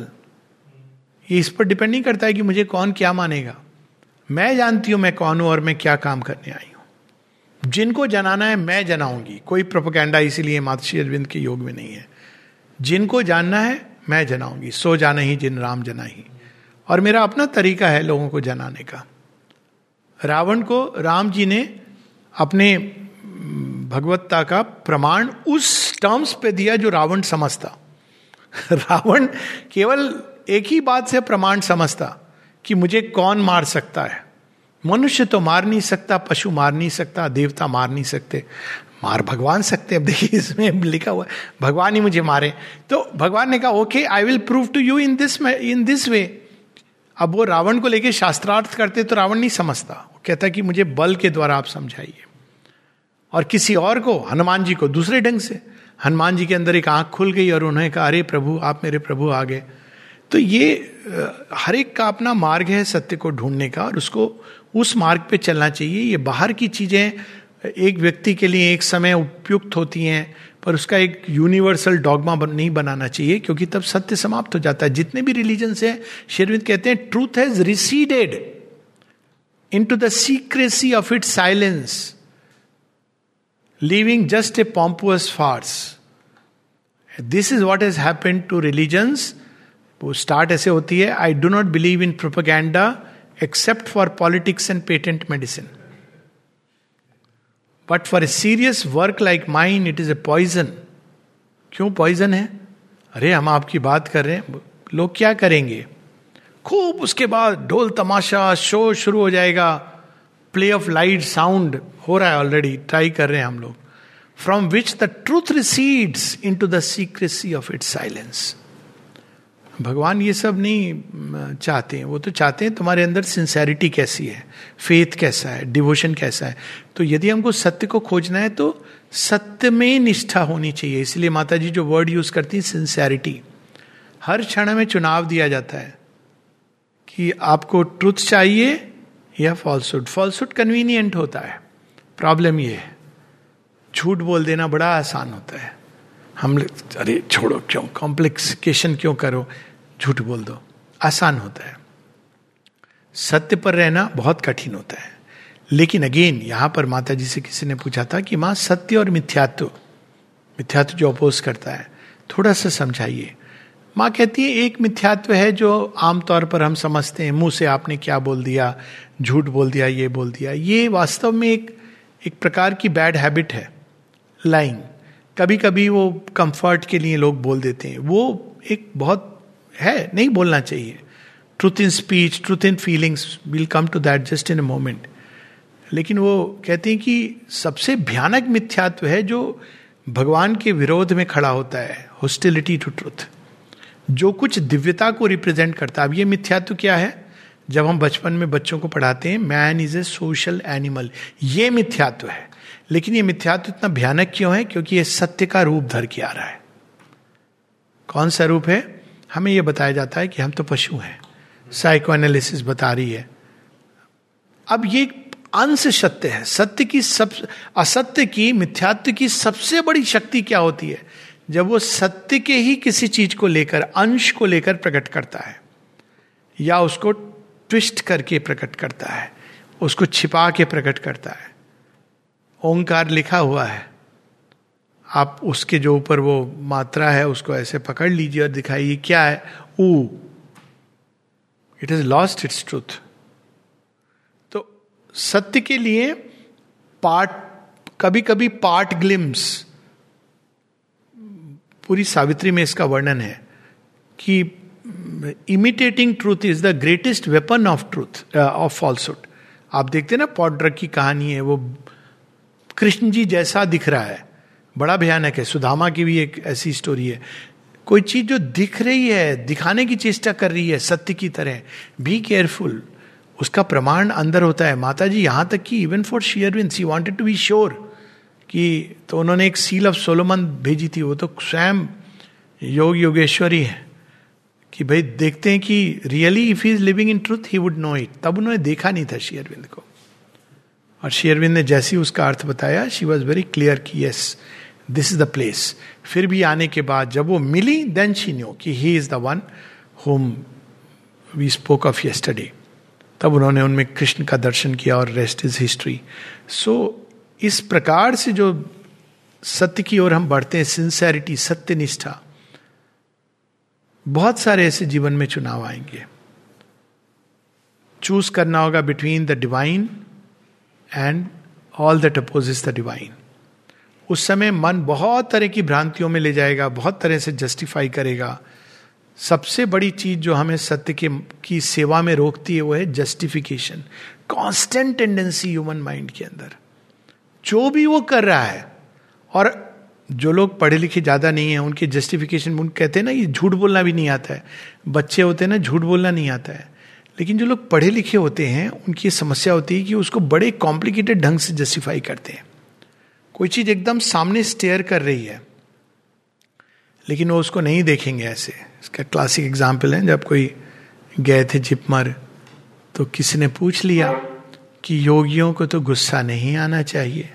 ये इस पर डिपेंड नहीं करता है कि मुझे कौन क्या मानेगा. मैं जानती हूँ मैं कौन हूँ और मैं क्या काम करने आई हूँ. जिनको जनाना है मैं जनाऊंगी, कोई प्रोपेगेंडा इसीलिए मातृश्री अरविंद के योग में नहीं है. जिनको जानना है मैं जनाऊंगी, सो जाना ही जिन राम जना ही. और मेरा अपना तरीका है लोगों को जनाने का. रावण को राम जी ने अपने भगवत्ता का प्रमाण उस टर्म्स पे दिया जो रावण समझता. रावण केवल एक ही बात से प्रमाण समझता कि मुझे कौन मार सकता है. मनुष्य तो मार नहीं सकता, पशु मार नहीं सकता, देवता मार नहीं सकते, मार भगवान सकते हैं. अब देखिए इसमें लिखा हुआ है भगवान ही मुझे मारे. तो भगवान ने कहा okay I will prove to you in this way. अब वो रावण को लेके शास्त्रार्थ करते तो रावण नहीं समझता, वो कहता कि मुझे बल के द्वारा आप समझाइए. और किसी और को, हनुमान जी को दूसरे ढंग से, हनुमान जी के अंदर एक आंख खुल गई और उन्होंने कहा अरे प्रभु आप मेरे प्रभु आ गए. तो ये हर एक का अपना मार्ग है सत्य को ढूंढने का और उसको उस मार्ग पे चलना चाहिए. ये बाहर की चीजें एक व्यक्ति के लिए एक समय उपयुक्त होती हैं पर उसका एक यूनिवर्सल डॉगमा नहीं बनाना चाहिए क्योंकि तब सत्य समाप्त हो जाता है. जितने भी रिलीजन्स हैं, शेरविंद कहते हैं truth has receded into the secrecy of its silence, living just a pompous farce. This is what has happened to religions. वो स्टार्ट ऐसे होती है, I do not believe in propaganda except for politics and patent medicine. But for a serious work like mine, it is a poison. क्यों poison है? अरे हम आपकी बात कर रहे हैं, लोग क्या करेंगे? खूब उसके बाद ढोल तमाशा, शो शुरू हो जाएगा. प्ले ऑफ लाइट साउंड हो रहा है ऑलरेडी, ट्राई कर रहे हैं हम लोग. From which the truth recedes into the secrecy of its silence. भगवान ये सब नहीं चाहते हैं. वो तो चाहते हैं तुम्हारे अंदर सिंसेरिटी कैसी है, फेथ कैसा है, डिवोशन कैसा है. तो यदि हमको सत्य को खोजना है तो सत्य में निष्ठा होनी चाहिए. इसलिए माता जी जो वर्ड यूज करती है सिंसेरिटी. हर क्षण में चुनाव दिया जाता है कि आपको ट्रुथ चाहिए या फॉल्सहुड. फॉल्सहुड कन्वीनियंट होता है, प्रॉब्लम ये है झूठ बोल देना बड़ा आसान होता है. हम अरे छोड़ो क्यों कॉम्प्लिकेशन क्यों करो, झूठ बोल दो, आसान होता है. सत्य पर रहना बहुत कठिन होता है. लेकिन अगेन यहाँ पर माता जी से किसी ने पूछा था कि माँ सत्य और मिथ्यात्व जो अपोज करता है थोड़ा सा समझाइए. माँ कहती है एक मिथ्यात्व है जो आमतौर पर हम समझते हैं, मुंह से आपने क्या बोल दिया, झूठ बोल दिया, ये बोल दिया. ये वास्तव में एक प्रकार की बैड हैबिट है, लाइंग. कभी कभी वो कंफर्ट के लिए लोग बोल देते हैं, वो एक बहुत है, नहीं बोलना चाहिए. Truth in speech, truth in feelings, will come to that just in a moment. लेकिन वो कहते हैं कि सबसे भयानक मिथ्यात्व है जो भगवान के विरोध में खड़ा होता है, हॉस्टिलिटी टू ट्रुथ, जो कुछ दिव्यता को रिप्रेजेंट करता है. अब ये मिथ्यात्व क्या है? जब हम बचपन में बच्चों को पढ़ाते हैं man is a social animal, ये मिथ्यात्व है. लेकिन ये मिथ्यात्व इतना भयानक क्यों है? क्योंकि ये सत्य का रूप धर के आ रहा है. कौन सा रूप है? हमें यह बताया जाता है कि हम तो पशु हैं, साइको एनालिसिस बता रही है. अब ये अंश सत्य है. सत्य की सब, असत्य की, मिथ्यात्व की सबसे बड़ी शक्ति क्या होती है? जब वो सत्य के ही किसी चीज को लेकर, अंश को लेकर प्रकट करता है, या उसको ट्विस्ट करके प्रकट करता है, उसको छिपा के प्रकट करता है. ओंकार लिखा हुआ है, आप उसके जो ऊपर वो मात्रा है उसको ऐसे पकड़ लीजिए और दिखाइए क्या है. Uh, it is lost its truth. तो सत्य के लिए पार्ट, कभी कभी पार्ट ग्लिम्स, पूरी सावित्री में इसका वर्णन है कि imitating truth is the greatest weapon of truth, of falsehood. आप देखते हैं ना, पॉडरक की कहानी है, वो कृष्ण जी जैसा दिख रहा है, बड़ा भयानक है. सुदामा की भी एक ऐसी स्टोरी है, कोई चीज जो दिख रही है, दिखाने की चेष्टा कर रही है सत्य की तरह. बी केयरफुल, उसका प्रमाण अंदर होता है. माता जी यहाँ तक कि even for Sherwin C wanted to be sure कि, तो उन्होंने एक सील ऑफ सोलोमन भेजी थी, वो तो स्वयं योग योगेश्वरी है, कि भाई देखते हैं कि really if he is living in truth he would know it. तब उन्होंने देखा नहीं था श्री अरविंद को, और श्री अरविंद ने जैसे ही उसका अर्थ बताया, शी वॉज वेरी क्लियर कि yes this is the place. फिर भी आने के बाद जब वो मिली, देन शी न्यू कि he is the one whom we spoke of yesterday. तब उन्होंने उनमें कृष्ण का दर्शन किया और रेस्ट इज हिस्ट्री. सो इस प्रकार से जो सत्य की ओर हम बढ़ते हैं, सिंसेरिटी, सत्यनिष्ठा, बहुत सारे ऐसे जीवन में चुनाव आएंगे. चूज करना होगा between the divine and all that opposes the divine. उस समय मन बहुत तरह की भ्रांतियों में ले जाएगा, बहुत तरह से जस्टिफाई करेगा. सबसे बड़ी चीज जो हमें सत्य की सेवा में रोकती है वो है justification. Constant tendency human mind के अंदर, जो भी वो कर रहा है. और जो लोग पढ़े लिखे ज्यादा नहीं है उनके जस्टिफिकेशन, उन कहते हैं ना ये झूठ बोलना भी नहीं आता है. बच्चे होते हैं ना, झूठ बोलना नहीं आता है. लेकिन जो लोग पढ़े लिखे होते हैं उनकी समस्या होती है कि उसको बड़े कॉम्प्लिकेटेड ढंग से जस्टिफाई करते हैं. कोई चीज एकदम सामने स्टेयर कर रही है लेकिन वो उसको नहीं देखेंगे ऐसे. इसका क्लासिक एग्जाम्पल है, जब कोई गए थे जिपमर, तो किसी ने पूछ लिया कि योगियों को तो गुस्सा नहीं आना चाहिए.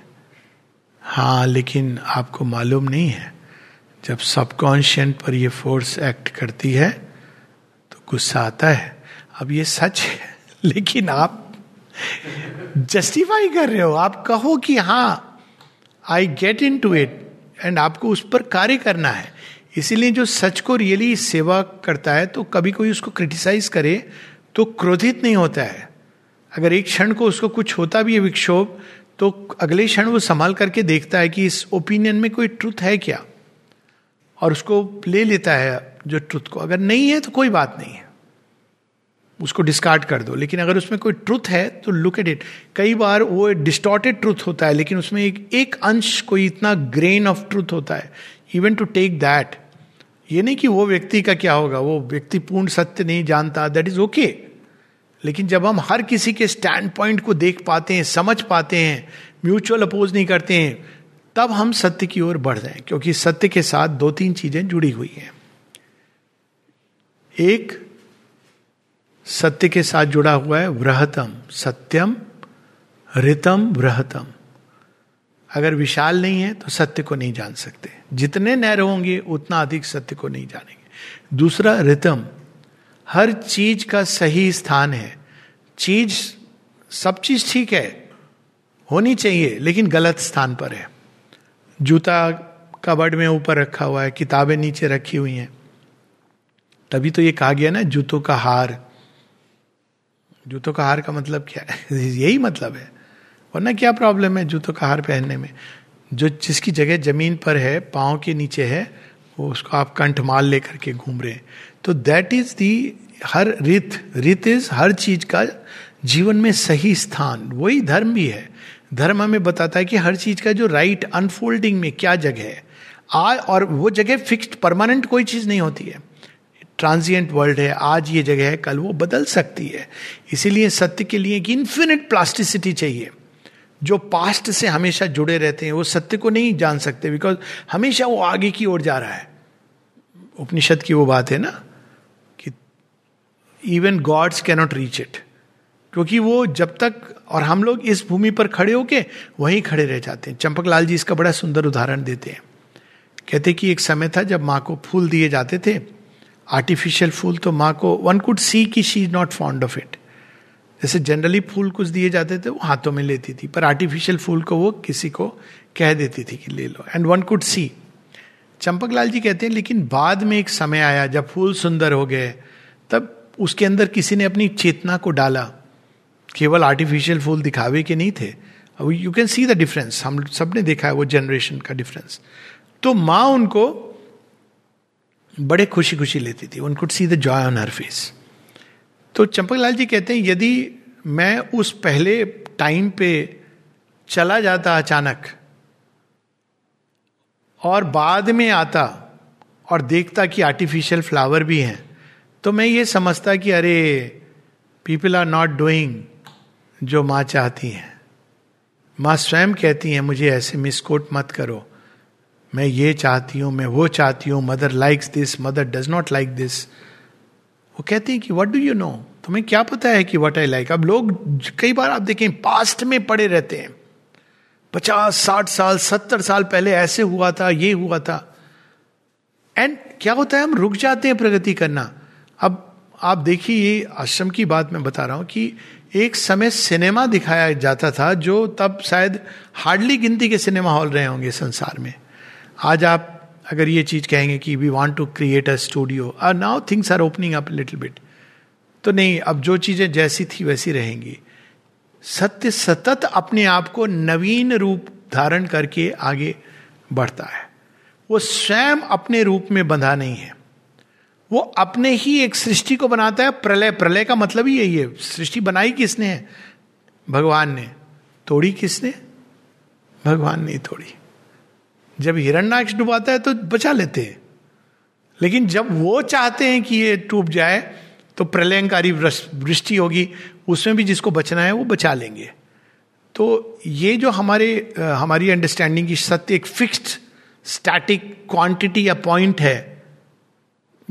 हाँ, लेकिन आपको मालूम नहीं है जब सबकॉन्शियस पर ये फोर्स एक्ट करती है तो गुस्सा आता है. अब ये सच है, लेकिन आप जस्टिफाई कर रहे हो. आप कहो कि हाँ I get into it, and आपको उस पर कार्य करना है. इसीलिए जो सच को रियली सेवा करता है, तो कभी कोई उसको क्रिटिसाइज करे तो क्रोधित नहीं होता है. अगर एक क्षण को उसको कुछ होता भी है विक्षोभ, तो अगले क्षण वो संभाल करके देखता है कि इस ओपिनियन में कोई ट्रुथ है क्या, और उसको ले लेता है जो ट्रुथ को. अगर नहीं है तो कोई बात नहीं है, उसको डिस्कार्ड कर दो. लेकिन अगर उसमें कोई ट्रुथ है तो लुक एट इट. कई बार वो डिस्टॉर्टेड ट्रुथ होता है, लेकिन उसमें एक अंश, कोई इतना ग्रेन ऑफ ट्रुथ होता है, इवन टू टेक दैट. ये नहीं कि वो व्यक्ति का क्या होगा, वो व्यक्ति पूर्ण सत्य नहीं जानता, दैट इज ओके. लेकिन जब हम हर किसी के स्टैंड पॉइंट को देख पाते हैं, समझ पाते हैं, म्यूचुअल अपोज नहीं करते हैं, तब हम सत्य की ओर बढ़ जाएं. क्योंकि सत्य के साथ दो तीन चीजें जुड़ी हुई हैं. एक, सत्य के साथ जुड़ा हुआ है वृहतम सत्यम ऋतम वृहतम. अगर विशाल नहीं है तो सत्य को नहीं जान सकते. जितने नैरो होंगे उतना अधिक सत्य को नहीं जानेंगे. दूसरा ऋतम, हर चीज का सही स्थान है. चीज, सब चीज ठीक है, होनी चाहिए, लेकिन गलत स्थान पर है. जूता कबर्ड में ऊपर रखा हुआ है, किताबें नीचे रखी हुई हैं. तभी तो ये कहा गया ना, जूतों का हार. जूतों का हार का मतलब क्या है? यही मतलब है, वरना क्या प्रॉब्लम है जूतों का हार पहनने में? जो जिसकी जगह जमीन पर है, पाँव के नीचे है, वो उसको आप कंठमाल लेकर के घूम रहे हैं. तो दैट इज दी हर रित इज हर चीज का जीवन में सही स्थान. वही धर्म भी है. धर्म हमें बताता है कि हर चीज का जो राइट अनफोल्डिंग में क्या जगह है और वो जगह फिक्स्ड परमानेंट कोई चीज नहीं होती है. ट्रांजिएंट वर्ल्ड है, आज ये जगह है, कल वो बदल सकती है. इसीलिए सत्य के लिए कि इन्फिनिट प्लास्टिसिटी चाहिए. जो पास्ट से हमेशा जुड़े रहते हैं वो सत्य को नहीं जान सकते, बिकॉज हमेशा वो आगे की ओर जा रहा है. उपनिषद की वो बात है ना कि even gods cannot reach it, क्योंकि वो जब तक, और हम लोग इस भूमि पर खड़े होके वहीं खड़े रह जाते हैं. चंपकलाल जी इसका बड़ा सुंदर उदाहरण देते हैं. कहते कि एक समय था जब माँ को फूल दिए जाते थे, आर्टिफिशियल फूल, तो माँ को वन कुड सी कि she is not fond of it. जैसे जनरली फूल कुछ दिए जाते थे वो हाथों में लेती थी, पर आर्टिफिशियल फूल को वो किसी को कह देती थी कि ले लो, and one could see. Champaklal ji कहते हैं लेकिन बाद में एक समय आया जब फूल सुंदर हो गए, तब उसके अंदर किसी ने अपनी चेतना को डाला. केवल आर्टिफिशियल फूल दिखावे के नहीं थे. You can see the difference, हम सब ने देखा है वो जनरेशन का डिफरेंस. तो माँ उनको बड़े खुशी खुशी लेती थी, one could see the joy on her face. तो चंपकलाल जी कहते हैं यदि मैं उस पहले टाइम पे चला जाता अचानक और बाद में आता और देखता कि आर्टिफिशियल फ्लावर भी हैं, तो मैं ये समझता कि अरे पीपल आर नॉट डूइंग जो माँ चाहती हैं. माँ स्वयं कहती हैं मुझे ऐसे मिसकोट मत करो, मैं ये चाहती हूँ, मैं वो चाहती हूँ, mother likes this, mother does not like this. वो कहती है कि व्हाट डू यू नो, तुम्हें क्या पता है कि व्हाट आई लाइक. अब लोग कई बार आप देखें पास्ट में पड़े रहते हैं, 50-60 साल 70 साल पहले ऐसे हुआ था, ये हुआ था, एंड क्या होता है हम रुक जाते हैं प्रगति करना. अब आप देखिए ये आश्रम की बात मैं बता रहा हूँ कि एक समय सिनेमा दिखाया जाता था जो तब शायद हार्डली गिनती के सिनेमा हॉल रहे होंगे संसार में. आज आप अगर ये चीज कहेंगे कि we want to create a studio, now things are opening up little bit, तो नहीं, अब जो चीजें जैसी थी वैसी रहेंगी. सत्य सतत अपने आप को नवीन रूप धारण करके आगे बढ़ता है. वो स्वयं अपने रूप में बंधा नहीं है, वो अपने ही एक सृष्टि को बनाता है. प्रलय, प्रलय का मतलब ही यही है. सृष्टि बनाई किसने है? भगवान ने. तोड़ी किसने? भगवान ने तोड़ी. जब हिरण्यनाक्ष डुबाता है तो बचा लेते हैं, लेकिन जब वो चाहते हैं कि ये डूब जाए तो प्रलयंकारी वृष्टि होगी, उसमें भी जिसको बचना है वो बचा लेंगे. तो ये जो हमारी अंडरस्टैंडिंग की सत्य एक फिक्स्ड स्टैटिक क्वांटिटी या पॉइंट है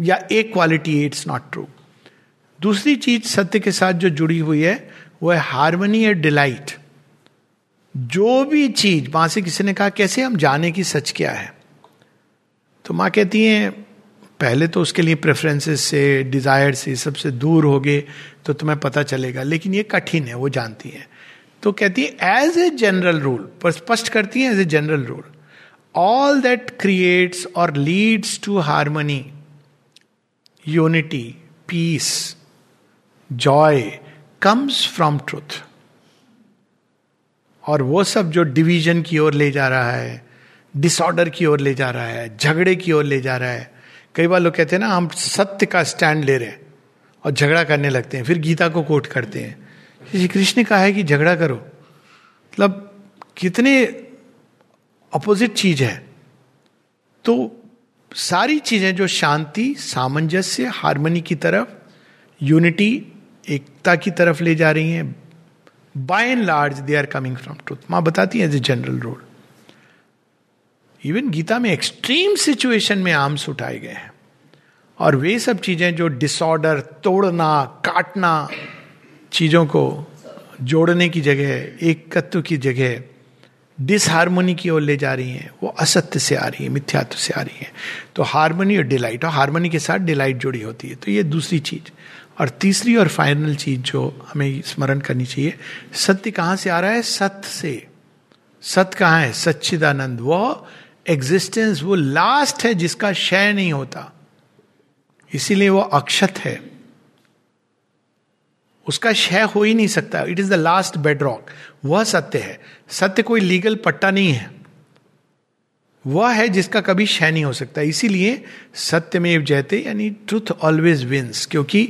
या एक क्वालिटी, इट्स नॉट ट्रू. दूसरी चीज सत्य के साथ जो जुड़ी हुई है वो है हार्मनी एंड डिलाइट. जो भी चीज, माँ से किसी ने कहा कैसे हम जाने की सच क्या है, तो माँ कहती हैं पहले तो उसके लिए प्रेफरेंसेस से, डिजायर से, सबसे दूर होगे तो तुम्हें पता चलेगा, लेकिन ये कठिन है, वो जानती है. तो कहती है एज ए जनरल रूल, पर स्पष्ट करती है as a general rule, all that creates और leads to harmony, unity, peace, joy comes from truth. और वो सब जो डिवीजन की ओर ले जा रहा है, डिसऑर्डर की ओर ले जा रहा है, झगड़े की ओर ले जा रहा है. कई बार लोग कहते हैं ना हम सत्य का स्टैंड ले रहे हैं और झगड़ा करने लगते हैं, फिर गीता को कोट करते हैं. श्री कृष्ण ने कहा है कि झगड़ा करो. मतलब कितने अपोजिट चीज है. तो सारी चीजें जो शांति, सामंजस्य, हार्मनी की तरफ, यूनिटी, एकता की तरफ ले जा रही हैं, By and large, they are coming from truth. माँ बताती है as a general rule. Even Gita में extreme situation में आर्म्स उठाए गए हैं, और वे सब चीजें जो disorder, तोड़ना, काटना, चीजों को जोड़ने की जगह, एकत्व की जगह, डिसहार्मोनी की ओर ले जा रही हैं, वो असत्य से आ रही है, मिथ्यात्व से आ रही है. तो हार्मनी और डिलाइट, और हार्मनी के साथ डिलाइट जुड़ी होती है. तो ये दूसरी चीज. और तीसरी और फाइनल चीज जो हमें स्मरण करनी चाहिए, सत्य कहाँ से आ रहा है? सत्य से. सत्य कहाँ है? सच्चिदानंद. वो एग्जिस्टेंस, वो लास्ट है जिसका क्षय नहीं होता, इसीलिए वो अक्षत है, उसका क्षय हो ही नहीं सकता. It is the last bedrock. वह सत्य है. सत्य कोई लीगल पट्टा नहीं है, वह है जिसका कभी क्षय नहीं हो सकता. इसीलिए सत्यमेव जयते यानी ट्रुथ ऑलवेज विंस, क्योंकि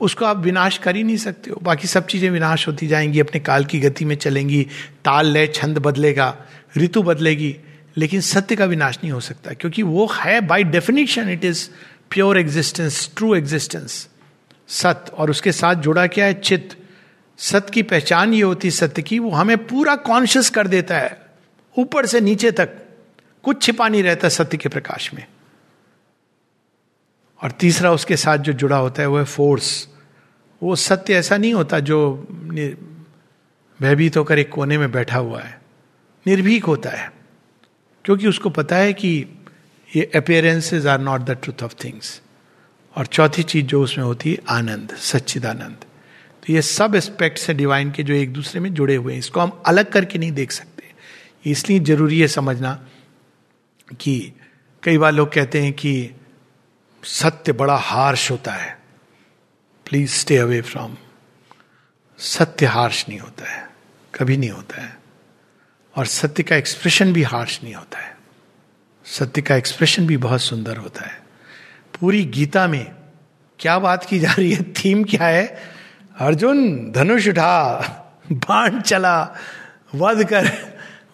उसको आप विनाश कर ही नहीं सकते हो. बाकी सब चीज़ें विनाश होती जाएंगी, अपने काल की गति में चलेंगी, ताल लय छंद बदलेगा, ऋतु बदलेगी, लेकिन सत्य का विनाश नहीं हो सकता, क्योंकि वो है by definition it is pure existence, true existence. सत्य और उसके साथ जुड़ा क्या है? चित्त. सत्य की पहचान ये होती सत्य की, वो हमें पूरा कॉन्शियस कर देता है ऊपर से नीचे तक, कुछ छिपा नहीं रहता सत्य के प्रकाश में. और तीसरा उसके साथ जो जुड़ा होता है वो है फोर्स. वो सत्य ऐसा नहीं होता जो भयभीत होकर एक कोने में बैठा हुआ है, निर्भीक होता है, क्योंकि उसको पता है कि ये appearances are not the truth of things. और चौथी चीज जो उसमें होती है आनंद, सच्चिदानंद. तो ये सब एस्पेक्ट्स हैं डिवाइन के जो एक दूसरे में जुड़े हुए हैं. इसको हम अलग करके नहीं देख सकते. इसलिए जरूरी है समझना कि कई बार लोग कहते हैं कि सत्य बड़ा हार्श होता है. Please stay away from. सत्य हार्श नहीं होता है, कभी नहीं होता है. और सत्य का एक्सप्रेशन भी हार्श नहीं होता है. सत्य का एक्सप्रेशन भी बहुत सुंदर होता है. पूरी गीता में क्या बात की जा रही है? थीम क्या है? अर्जुन धनुष उठा, बाण चला, वध कर.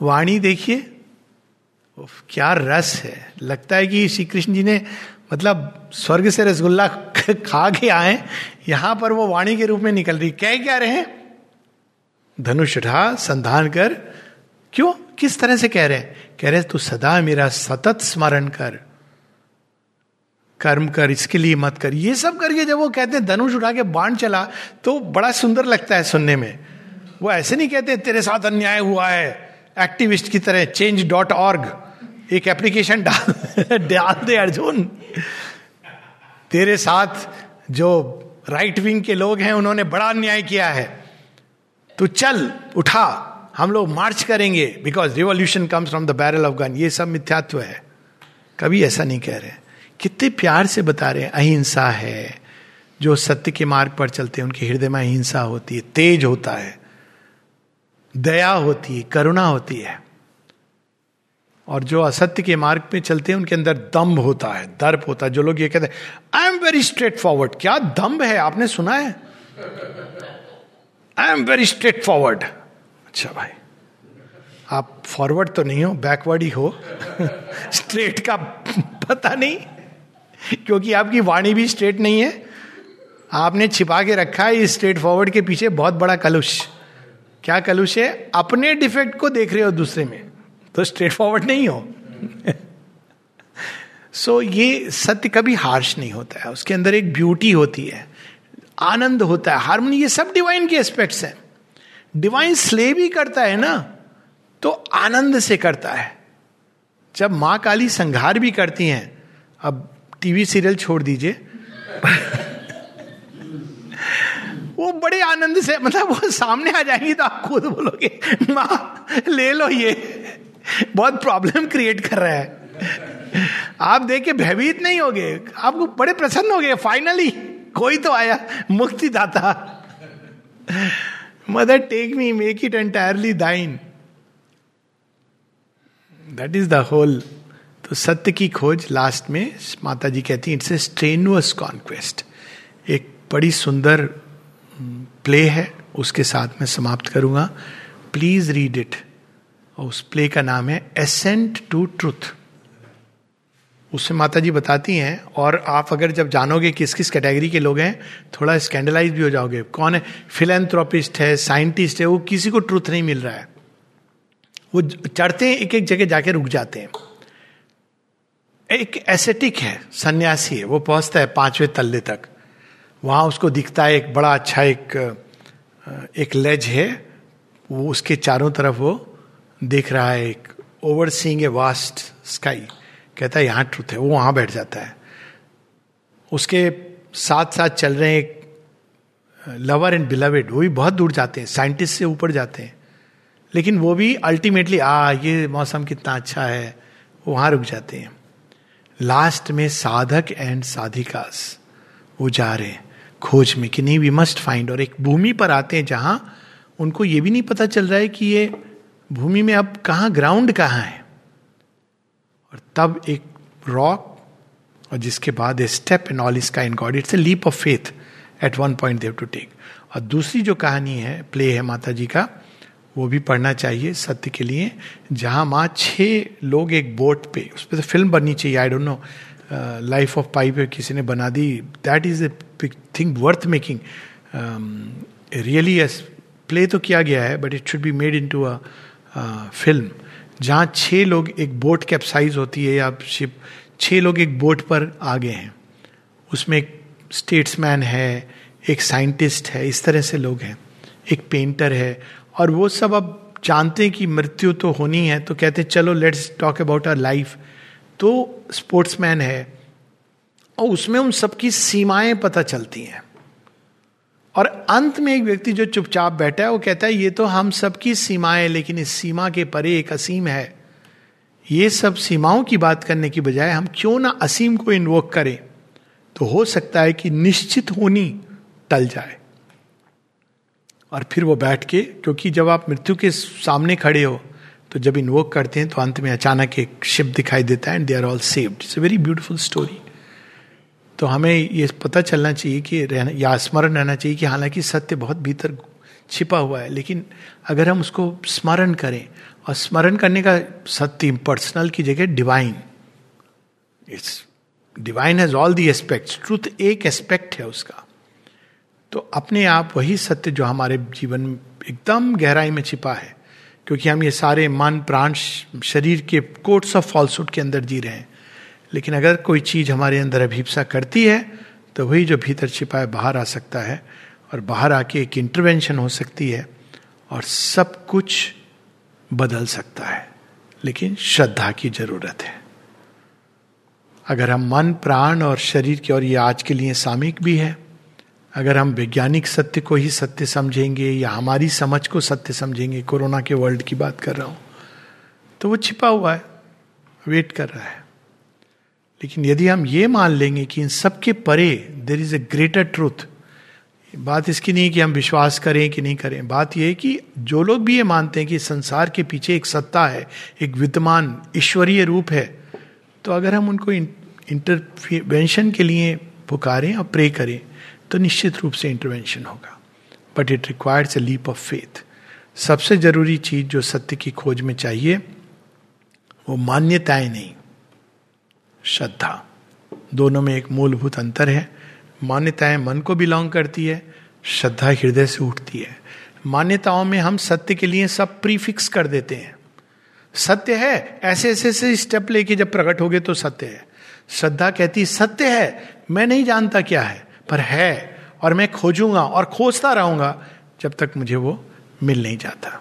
वाणी देखिए क्या रस है. लगता है कि श्री कृष्ण जी ने मतलब स्वर्ग से रसगुल्ला खा के आए, यहां पर वो वाणी के रूप में निकल रही. कह क्या रहे? धनुष उठा, संधान कर. क्यों? किस तरह से कह रहे हैं? कह रहे तू सदा मेरा सतत स्मरण कर, कर्म कर, इसके लिए मत कर. ये सब करके जब वो कहते हैं धनुष उठा के बाण चला, तो बड़ा सुंदर लगता है सुनने में. वो ऐसे नहीं कहते तेरे साथ अन्याय हुआ है. एक्टिविस्ट की तरह change.org एक एप्लीकेशन डाल दे अर्जुन, तेरे साथ जो राइट विंग के लोग हैं उन्होंने बड़ा अन्याय किया है, तू चल उठा, हम लोग मार्च करेंगे because revolution comes from the barrel of gun. ये सब मिथ्यात्व है. कभी ऐसा नहीं कह रहे. कितने प्यार से बता रहे हैं. अहिंसा है. जो सत्य के मार्ग पर चलते हैं उनके हृदय में अहिंसा होती है, तेज होता है, दया होती है, करुणा होती है. और जो असत्य के मार्ग पे चलते हैं उनके अंदर दम्भ होता है, दर्प होता है. जो लोग ये कहते हैं I am very straight forward, क्या दम्भ है? आपने सुना है I am very straight forward? अच्छा भाई, आप फॉरवर्ड तो नहीं हो, बैकवर्ड ही हो. स्ट्रेट का पता नहीं, क्योंकि आपकी वाणी भी स्ट्रेट नहीं है. आपने छिपा के रखा है इस स्ट्रेट फॉरवर्ड के पीछे बहुत बड़ा कलुष. क्या कलुष है? अपने डिफेक्ट को देख रहे हो दूसरे में, तो स्ट्रेट फॉरवर्ड नहीं हो. सो ये सत्य कभी हार्श नहीं होता है. उसके अंदर एक ब्यूटी होती है, आनंद होता है, हार्मनी. ये सब डिवाइन के एस्पेक्ट्स हैं. डिवाइन स्लेव ही करता है ना, तो आनंद से करता है. जब माँ काली संहार भी करती हैं, अब टीवी सीरियल छोड़ दीजिए, वो बड़े आनंद से, मतलब वो सामने आ जाएंगी तो आप खुद बोलोगे माँ ले लो, ये बहुत प्रॉब्लम क्रिएट कर रहा है. आप देख के भयभीत नहीं होगे, आपको बड़े प्रसन्न होगे, फाइनली कोई तो आया, मुक्तिदाता. Mother take me, make it entirely thine. That is the whole. तो सत्य की खोज लास्ट में माता जी कहती है इट्स ए स्ट्रेनुअस कॉन्क्वेस्ट. एक बड़ी सुंदर प्ले है, उसके साथ मैं समाप्त करूंगा. Please read it. और उस प्ले का नाम है एसेंट टू ट्रूथ. उससे माता जी बताती हैं, और आप अगर जब जानोगे किस किस कैटेगरी के लोग हैं, थोड़ा स्कैंडलाइज भी हो जाओगे. कौन है? फिलैंथ्रोपिस्ट है, साइंटिस्ट है, वो किसी को ट्रूथ नहीं मिल रहा है. वो चढ़ते हैं, एक एक जगह जाके रुक जाते हैं. एक एसेटिक है, सन्यासी है, वो पहुंचता है 5वें तल्ले तक. वहाँ उसको दिखता है एक बड़ा अच्छा एक लेज है, वो उसके चारों तरफ वो देख रहा है, एक over seeing a vast sky. कहता है यहाँ ट्रुथ है. वो वहाँ बैठ जाता है. उसके साथ साथ चल रहे हैं एक लवर एंड बिलवेड, वो भी बहुत दूर जाते हैं, साइंटिस्ट से ऊपर जाते हैं, लेकिन वो भी अल्टीमेटली ये मौसम कितना अच्छा है, वो वहाँ रुक जाते हैं. लास्ट में साधक एंड साधिकास, वो जा रहे हैं खोज में कि नहीं, वी मस्ट फाइंड. और एक भूमि पर आते हैं जहाँ उनको ये भी नहीं पता चल रहा है कि ये भूमि में अब कहाँ ग्राउंड कहाँ है. और तब एक रॉक और जिसके बाद a step in all is kind God. It's a leap of faith at one point देव टू टेक. और दूसरी जो कहानी है प्ले है माता जी का, वो भी पढ़ना चाहिए सत्य के लिए, जहाँ माँ 6 लोग एक बोट पे, उस पर तो फिल्म बननी चाहिए. I don't know Life of Pi पे किसी ने बना दी. That is a thing worth making really. Play तो किया गया है but it should be made into a film, जहाँ 6 लोग एक बोट कैप्साइज होती है या शिप, 6 लोग एक बोट पर आ गए हैं, उसमें एक स्टेट्समैन है, एक साइंटिस्ट है, इस तरह से लोग हैं, एक पेंटर है, और वो सब अब जानते हैं कि मृत्यु तो होनी है, तो कहते हैं चलो let's talk about our life. तो स्पोर्ट्समैन है और उसमें उन सबकी सीमाएं पता चलती हैं. और अंत में एक व्यक्ति जो चुपचाप बैठा है वो कहता है ये तो हम सबकी सीमाएं, लेकिन इस सीमा के परे एक असीम है. ये सब सीमाओं की बात करने की बजाय हम क्यों ना असीम को इन्वोक करें, तो हो सकता है कि निश्चित होनी टल जाए. और फिर वो बैठ के, क्योंकि जब आप मृत्यु के सामने खड़े हो तो जब इन्वोक करते हैं तो अंत में अचानक एक शिप दिखाई देता है and they are all saved. It's a very beautiful story. तो हमें ये पता चलना चाहिए कि रहना या स्मरण रहना चाहिए कि हालांकि सत्य बहुत भीतर छिपा हुआ है, लेकिन अगर हम उसको स्मरण करें, और स्मरण करने का सत्य पर्सनल की जगह divine, it's divine has all the aspects. Truth एक एस्पेक्ट है उसका. तो अपने आप वही सत्य जो हमारे जीवन में एकदम गहराई में छिपा है, क्योंकि हम ये सारे मन प्राण शरीर के कोट्स ऑफ फॉल्सहुड के अंदर जी रहे हैं, लेकिन अगर कोई चीज़ हमारे अंदर अभिप्सा करती है तो वही जो भीतर छिपा है बाहर आ सकता है, और बाहर आके एक इंटरवेंशन हो सकती है और सब कुछ बदल सकता है. लेकिन श्रद्धा की जरूरत है. अगर हम मन प्राण और शरीर के, और ये आज के लिए सामयिक भी है, अगर हम वैज्ञानिक सत्य को ही सत्य समझेंगे या हमारी समझ को सत्य समझेंगे, कोरोना के वर्ल्ड की बात कर रहा हूँ, तो वो छिपा हुआ है, वेट कर रहा है. लेकिन यदि हम ये मान लेंगे कि इन सब के परे there is a greater truth, बात इसकी नहीं कि हम विश्वास करें कि नहीं करें, बात यह है कि जो लोग भी ये मानते हैं कि संसार के पीछे एक सत्ता है, एक विद्यमान ईश्वरीय रूप है, तो अगर हम उनको इंटरवेंशन के लिए पुकारें और प्रे करें तो निश्चित रूप से इंटरवेंशन होगा. But it requires a leap of faith. सबसे जरूरी चीज जो सत्य की खोज में चाहिए वो मान्यताएं नहीं, श्रद्धा. दोनों में एक मूलभूत अंतर है. मान्यताएं मन को बिलोंग करती है, श्रद्धा हृदय से उठती है. मान्यताओं में हम सत्य के लिए सब प्रीफिक्स कर देते हैं. सत्य है ऐसे ऐसे ऐसे स्टेप लेके जब प्रकट हो गए तो सत्य है. श्रद्धा कहती सत्य है, मैं नहीं जानता क्या है पर है, और मैं खोजूंगा और खोजता रहूंगा जब तक मुझे वो मिल नहीं जाता.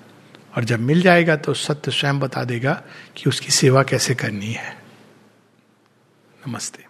और जब मिल जाएगा तो सत्य स्वयं बता देगा कि उसकी सेवा कैसे करनी है. नमस्ते.